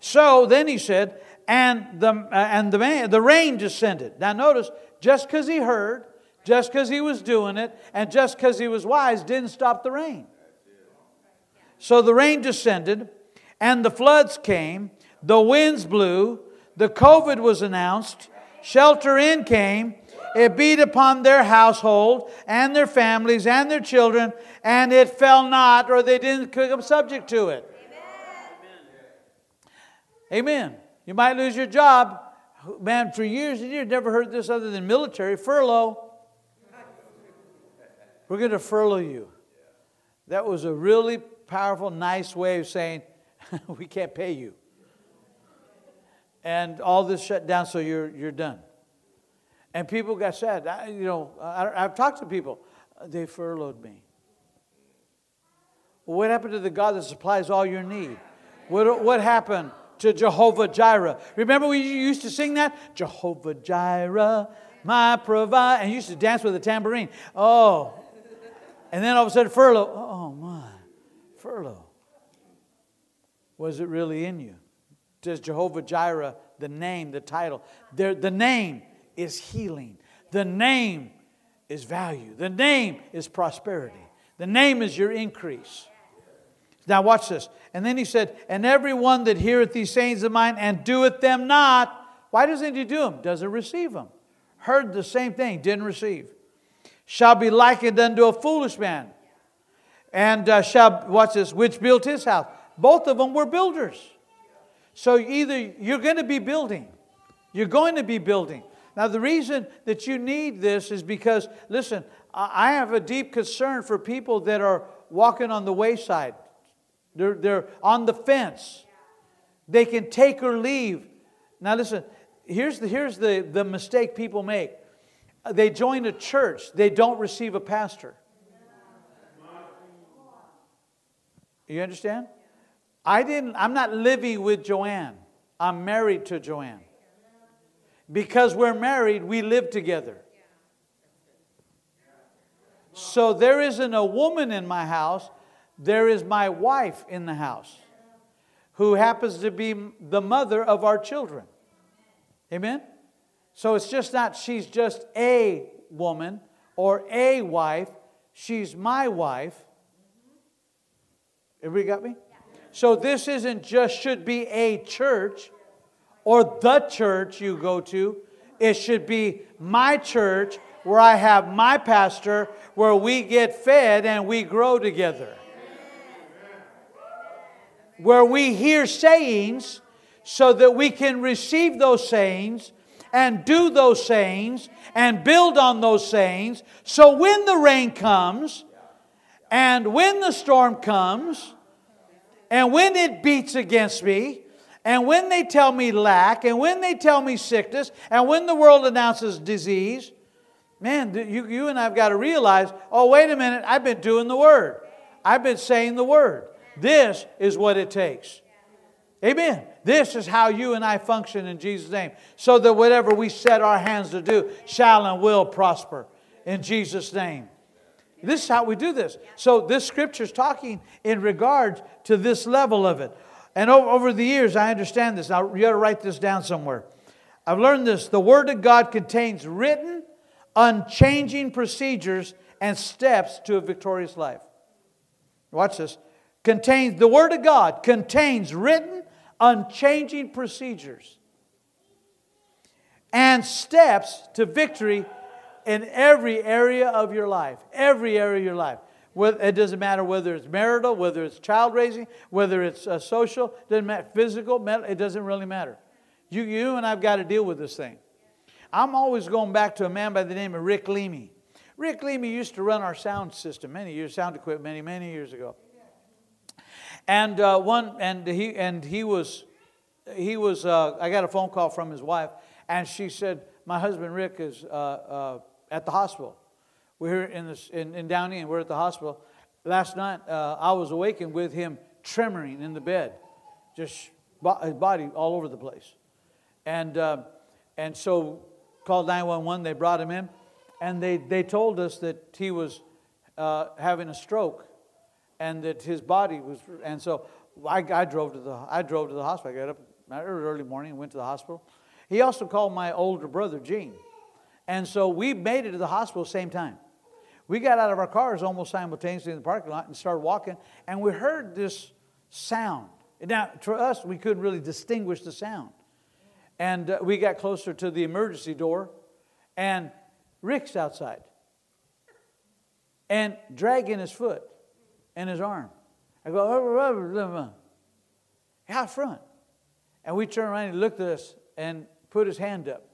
So then he said, and the uh, and the man, the rain descended. Now notice, just because he heard, just because he was doing it, and just because he was wise, didn't stop the rain. So the rain descended, and the floods came, the winds blew, the COVID was announced, shelter in came. It beat upon their household and their families and their children, and it fell not, or they didn't become subject to it. Amen. Amen. You might lose your job. Man, for years and years, never heard this other than military. Furlough. We're going to furlough you. That was a really powerful, nice way of saying, we can't pay you. And all this shut down, so you're, you're done. And people got sad. I, you know, I, I've talked to people. They furloughed me. Well, what happened to the God that supplies all your need? What, what happened to Jehovah Jireh? Remember we used to sing that? Jehovah Jireh, my provider. And you used to dance with a tambourine. Oh. And then all of a sudden, furlough. Oh, my. Furlough. Was it really in you? Does Jehovah Jireh, the name, the title, the, the name is healing. The name is value. The name is prosperity. The name is your increase. Now watch this. And then he said, and everyone that heareth these sayings of mine and doeth them not. Why doesn't he do them? Doesn't receive them. Heard the same thing, didn't receive. Shall be likened unto a foolish man. And uh, shall, watch this, which built his house. Both of them were builders. So either you're going to be building. You're going to be building. Now, the reason that you need this is because, listen, I have a deep concern for people that are walking on the wayside. They're, they're on the fence. They can take or leave. Now, listen, here's the, here's the, the mistake people make. They join a church. They don't receive a pastor. You understand? I didn't, I'm not living with Joanne. I'm married to Joanne. Because we're married, we live together. So there isn't a woman in my house. There is my wife in the house, who happens to be the mother of our children. Amen? So it's just not she's just a woman or a wife. She's my wife. Everybody got me? So this isn't just should be a church or the church you go to. It should be my church where I have my pastor, where we get fed and we grow together. Where we hear sayings so that we can receive those sayings and do those sayings and build on those sayings. So when the rain comes and when the storm comes and when it beats against me and when they tell me lack and when they tell me sickness and when the world announces disease, man, you, you and I have got to realize, oh, wait a minute, I've been doing the Word. I've been saying the Word. This is what it takes. Amen. This is how you and I function in Jesus' name. So that whatever we set our hands to do shall and will prosper in Jesus' name. This is how we do this. So this scripture is talking in regards to this level of it. And over the years, I understand this. Now, you got to write this down somewhere. I've learned this. The Word of God contains written, unchanging procedures and steps to a victorious life. Watch this. Contains, the Word of God contains written, unchanging procedures and steps to victory in every area of your life. Every area of your life. It doesn't matter whether it's marital, whether it's child raising, whether it's uh, social, doesn't matter, physical, mental, it doesn't really matter. You, you and I've got to deal with this thing. I'm always going back to a man by the name of Rick Leamy. Rick Leamy used to run our sound system many years, sound equipment many, many years ago. And uh, one, and he, and he was, he was. Uh, I got a phone call from his wife, and she said, "My husband Rick is uh, uh, at the hospital. We're in this in, in Downey, and we're at the hospital. Last night, uh, I was awakened with him tremoring in the bed, just his body all over the place, and uh, and so called nine one one. They brought him in, and they they told us that he was uh, having a stroke." And that his body was, and so I, I drove to the I drove to the hospital. I got up early morning and went to the hospital. He also called my older brother Gene, and so we made it to the hospital at the same time. We got out of our cars almost simultaneously in the parking lot and started walking, and we heard this sound. Now, to us, we couldn't really distinguish the sound, and uh, we got closer to the emergency door, and Rick's outside, and dragging his foot. And his arm. I go, blah, blah, blah, blah. Out front. And we turned around and he looked at us and put his hand up.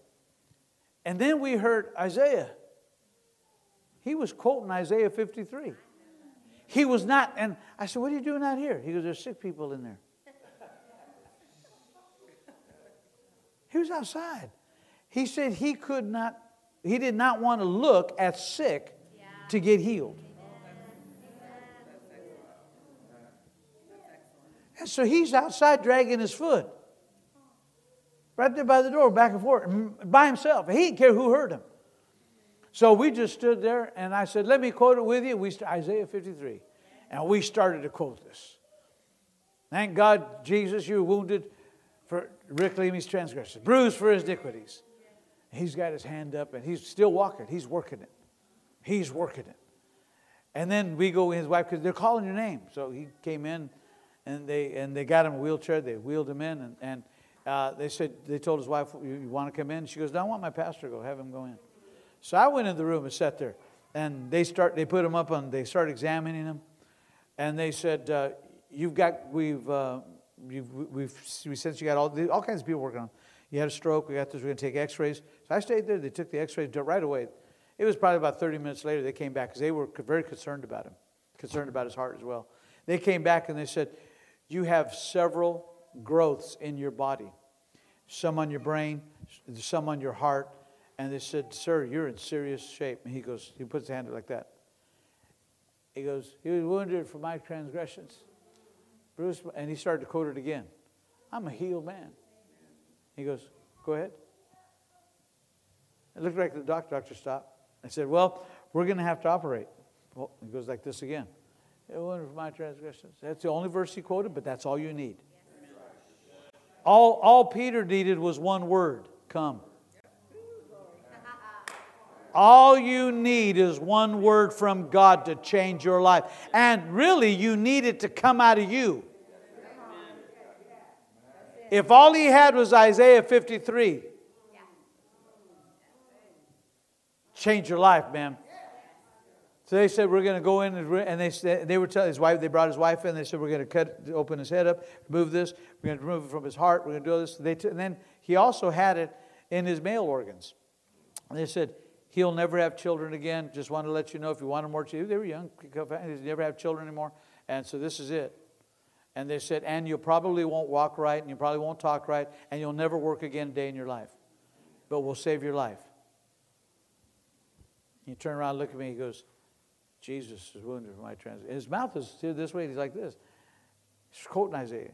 And then we heard Isaiah. He was quoting Isaiah fifty-three. He was not, and I said, what are you doing out here? He goes, there's sick people in there. He was outside. He said he could not, he did not want to look at sick yeah. to get healed. So he's outside dragging his foot. Right there by the door, back and forth, by himself. He didn't care who heard him. So we just stood there, and I said, let me quote it with you. We Isaiah fifty-three. And we started to quote this. Thank God, Jesus, you were wounded for Rick Leamy's transgressions, bruised for his iniquities. He's got his hand up, and he's still walking. He's working it. He's working it. And then we go with his wife, because they're calling your name. So he came in. And they and they got him a wheelchair. They wheeled him in, and and uh, they said they told his wife, "You, you want to come in?" She goes, "No, I want my pastor to go. Have him go in." So I went in the room and sat there, and they start they put him up on. They start examining him, and they said, uh, "You've got we've uh, you've, we've we since you got all the, all kinds of people working on. You had a stroke. We got this. We're going to take X-rays." So I stayed there. They took the X-rays right away. It was probably about thirty minutes later. They came back because they were very concerned about him, concerned about his heart as well. They came back and they said, you have several growths in your body, some on your brain, some on your heart. And they said, sir, you're in serious shape. And he goes, he puts his hand like that. He goes, he was wounded for my transgressions. bruised, and he started to quote it again. I'm a healed man. He goes, go ahead. I looked back at the doctor. Doctor stopped. I said, well, we're going to have to operate. Well, he goes like this again. It wasn't for my transgressions. That's the only verse he quoted, but that's all you need. All, all Peter needed was one word, come. All you need is one word from God to change your life. And really, you need it to come out of you. If all he had was Isaiah fifty-three, change your life, man. So they said, we're going to go in, and, and they said, they were telling his wife, they brought his wife in, they said, we're going to cut, open his head up, remove this, we're going to remove it from his heart, we're going to do this. They t and then he also had it in his male organs. And they said, he'll never have children again, just want to let you know if you want him more to. They were young, he'll never have children anymore, and so this is it. And they said, and you probably won't walk right, and you probably won't talk right, and you'll never work again a day in your life, but we'll save your life. You turn around and look at me, he goes, Jesus is wounded for my transgressions. His mouth is this way. He's like this. He's quoting Isaiah.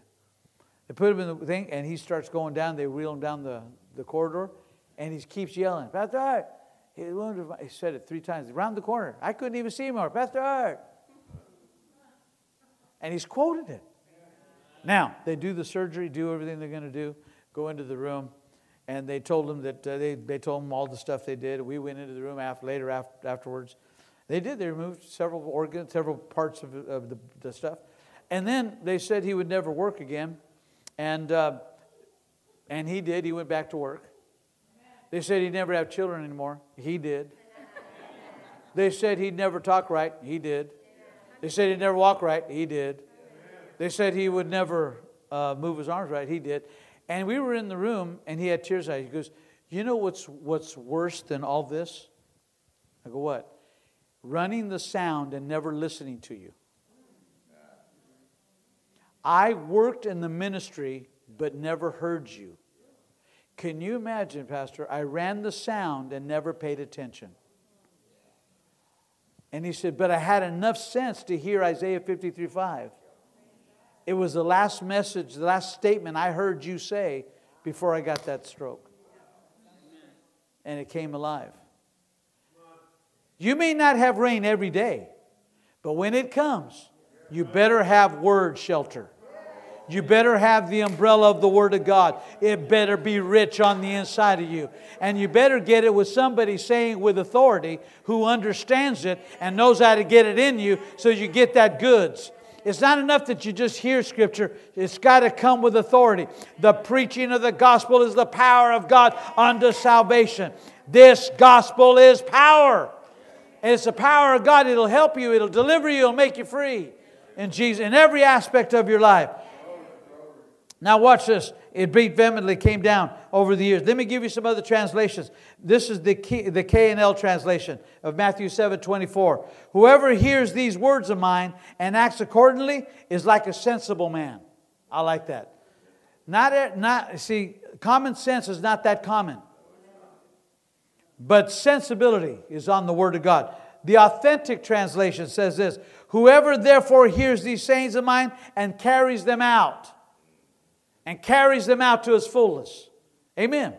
They put him in the thing, and he starts going down. They wheel him down the, the corridor, and he keeps yelling, Pastor Art. He's wounded for my... He said it three times. Around the corner. I couldn't even see him more. Pastor Art. And he's quoted it. Now, they do the surgery, do everything they're going to do, go into the room, and they told him that uh, they, they told him all the stuff they did. We went into the room after, later after, afterwards. They did. They removed several organs, several parts of, of the, the stuff. And then they said he would never work again. And, uh, and he did. He went back to work. They said he'd never have children anymore. He did. They said he'd never talk right. He did. They said he'd never walk right. He did. They said he would never uh, move his arms right. He did. And we were in the room, and he had tears in his eyes. He goes, you know what's, what's worse than all this? I go, what? Running the sound and never listening to you. I worked in the ministry but never heard you. Can you imagine, Pastor? I ran the sound and never paid attention. And he said, but I had enough sense to hear Isaiah fifty-three five. It was the last message, the last statement I heard you say before I got that stroke. And it came alive. You may not have rain every day, but when it comes, you better have word shelter. You better have the umbrella of the Word of God. It better be rich on the inside of you. And you better get it with somebody saying with authority who understands it and knows how to get it in you so you get that goods. It's not enough that you just hear Scripture. It's got to come with authority. The preaching of the gospel is the power of God unto salvation. This gospel is power. And it's the power of God. It'll help you. It'll deliver you. It'll make you free in Jesus, in every aspect of your life. Now watch this. It beat vehemently, came down over the years. Let me give you some other translations. This is the K, the K and L translation of Matthew seven twenty-four. Whoever hears these words of mine and acts accordingly is like a sensible man. I like that. Not, not, see, common sense is not that common. But sensibility is on the Word of God. The authentic translation says this. Whoever therefore hears these sayings of mine and carries them out. And carries them out to his fullness. Amen.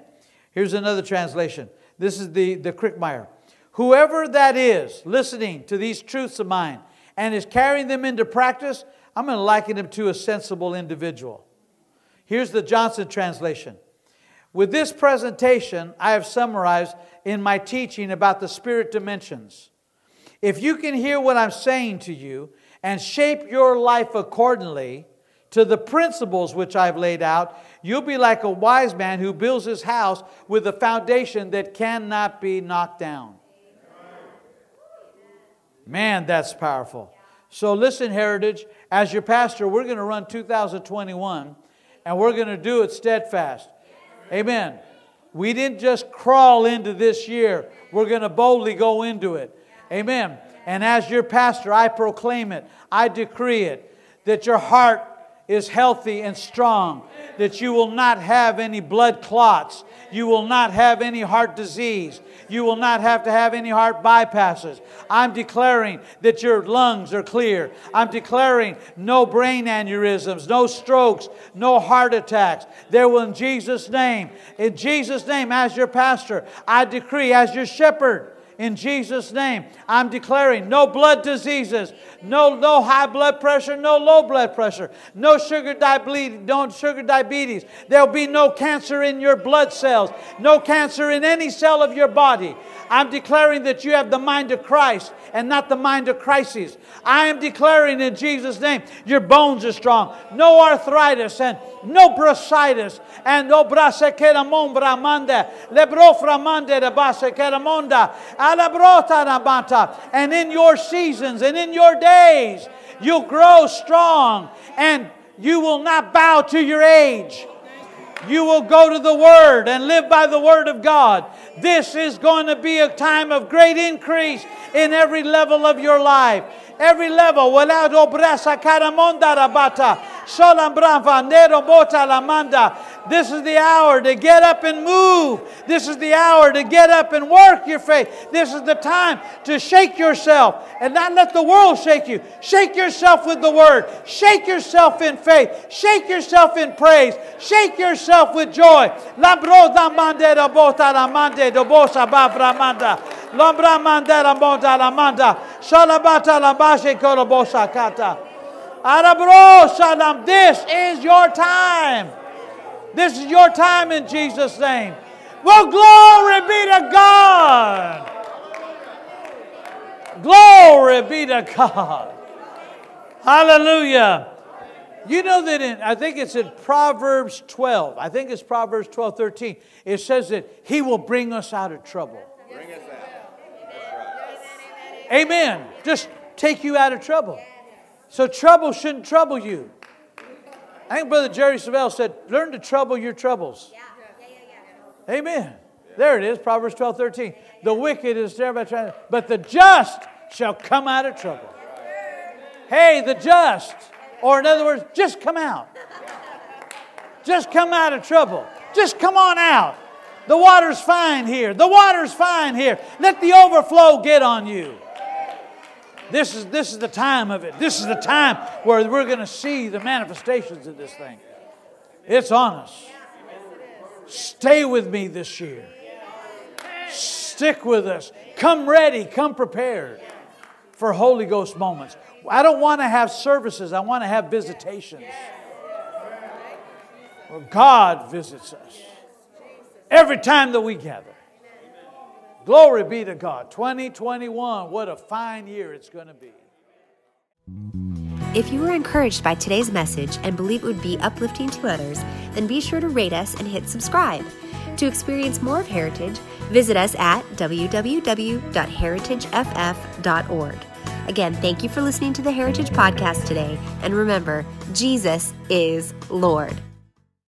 Here's another translation. This is the, the Krickmeyer. Whoever that is listening to these truths of mine and is carrying them into practice, I'm going to liken him to a sensible individual. Here's the Johnson translation. With this presentation, I have summarized in my teaching about the spirit dimensions. If you can hear what I'm saying to you and shape your life accordingly to the principles which I've laid out, you'll be like a wise man who builds his house with a foundation that cannot be knocked down. Man, that's powerful. So listen, Heritage, as your pastor, we're going to run two thousand twenty-one, and we're going to do it steadfast. Amen. We didn't just crawl into this year. We're going to boldly go into it. Amen. And as your pastor, I proclaim it. I decree it. That your heart is healthy and strong, that you will not have any blood clots, you will not have any heart disease, you will not have to have any heart bypasses. I'm declaring that your lungs are clear. I'm declaring no brain aneurysms, no strokes, no heart attacks. There will, in Jesus' name, in Jesus' name, as your pastor, I decree, as your shepherd, in Jesus' name, I'm declaring no blood diseases, no, no high blood pressure, no low blood pressure, no sugar diabetes, no sugar diabetes. There'll be no cancer in your blood cells, no cancer in any cell of your body. I'm declaring that you have the mind of Christ and not the mind of crises. I am declaring in Jesus' name, your bones are strong, no arthritis and no bursitis, and no brasekeramon bramanda, lebroframande de basekeramonda, and in your seasons and in your days, you'll grow strong and you will not bow to your age. You will go to the Word and live by the Word of God. This is going to be a time of great increase in every level of your life. Every level. This is the hour to get up and move. This is the hour to get up and work your faith. This is the time to shake yourself and not let the world shake you. Shake yourself with the Word. Shake yourself in faith. Shake yourself in praise. Shake yourself with joy. This is your time. This is your time in Jesus' name. Well, glory be to God. Glory be to God. Hallelujah. You know that in, I think it's in Proverbs twelve. I think it's Proverbs twelve, thirteen. It says that He will bring us out of trouble. Bring us out. Amen. Just take you out of trouble. So trouble shouldn't trouble you. I think Brother Jerry Savelle said, learn to trouble your troubles. Yeah. Yeah, yeah, yeah. Amen. Yeah. There it is, Proverbs twelve, thirteen. Yeah, yeah, yeah. The wicked is there by trying, but the just shall come out of trouble. Yeah. Hey, the just. Or in other words, just come out. Just come out of trouble. Just come on out. The water's fine here. The water's fine here. Let the overflow get on you. This is, this is the time of it. This is the time where we're going to see the manifestations of this thing. It's on us. Stay with me this year. Stick with us. Come ready. Come prepared for Holy Ghost moments. I don't want to have services. I want to have visitations where God visits us every time that we gather. Glory be to God. twenty twenty-one, what a fine year it's going to be. If you were encouraged by today's message and believe it would be uplifting to others, then be sure to rate us and hit subscribe. To experience more of Heritage, visit us at w w w dot heritage f f dot org. Again, thank you for listening to the Heritage Podcast today, and remember, Jesus is Lord.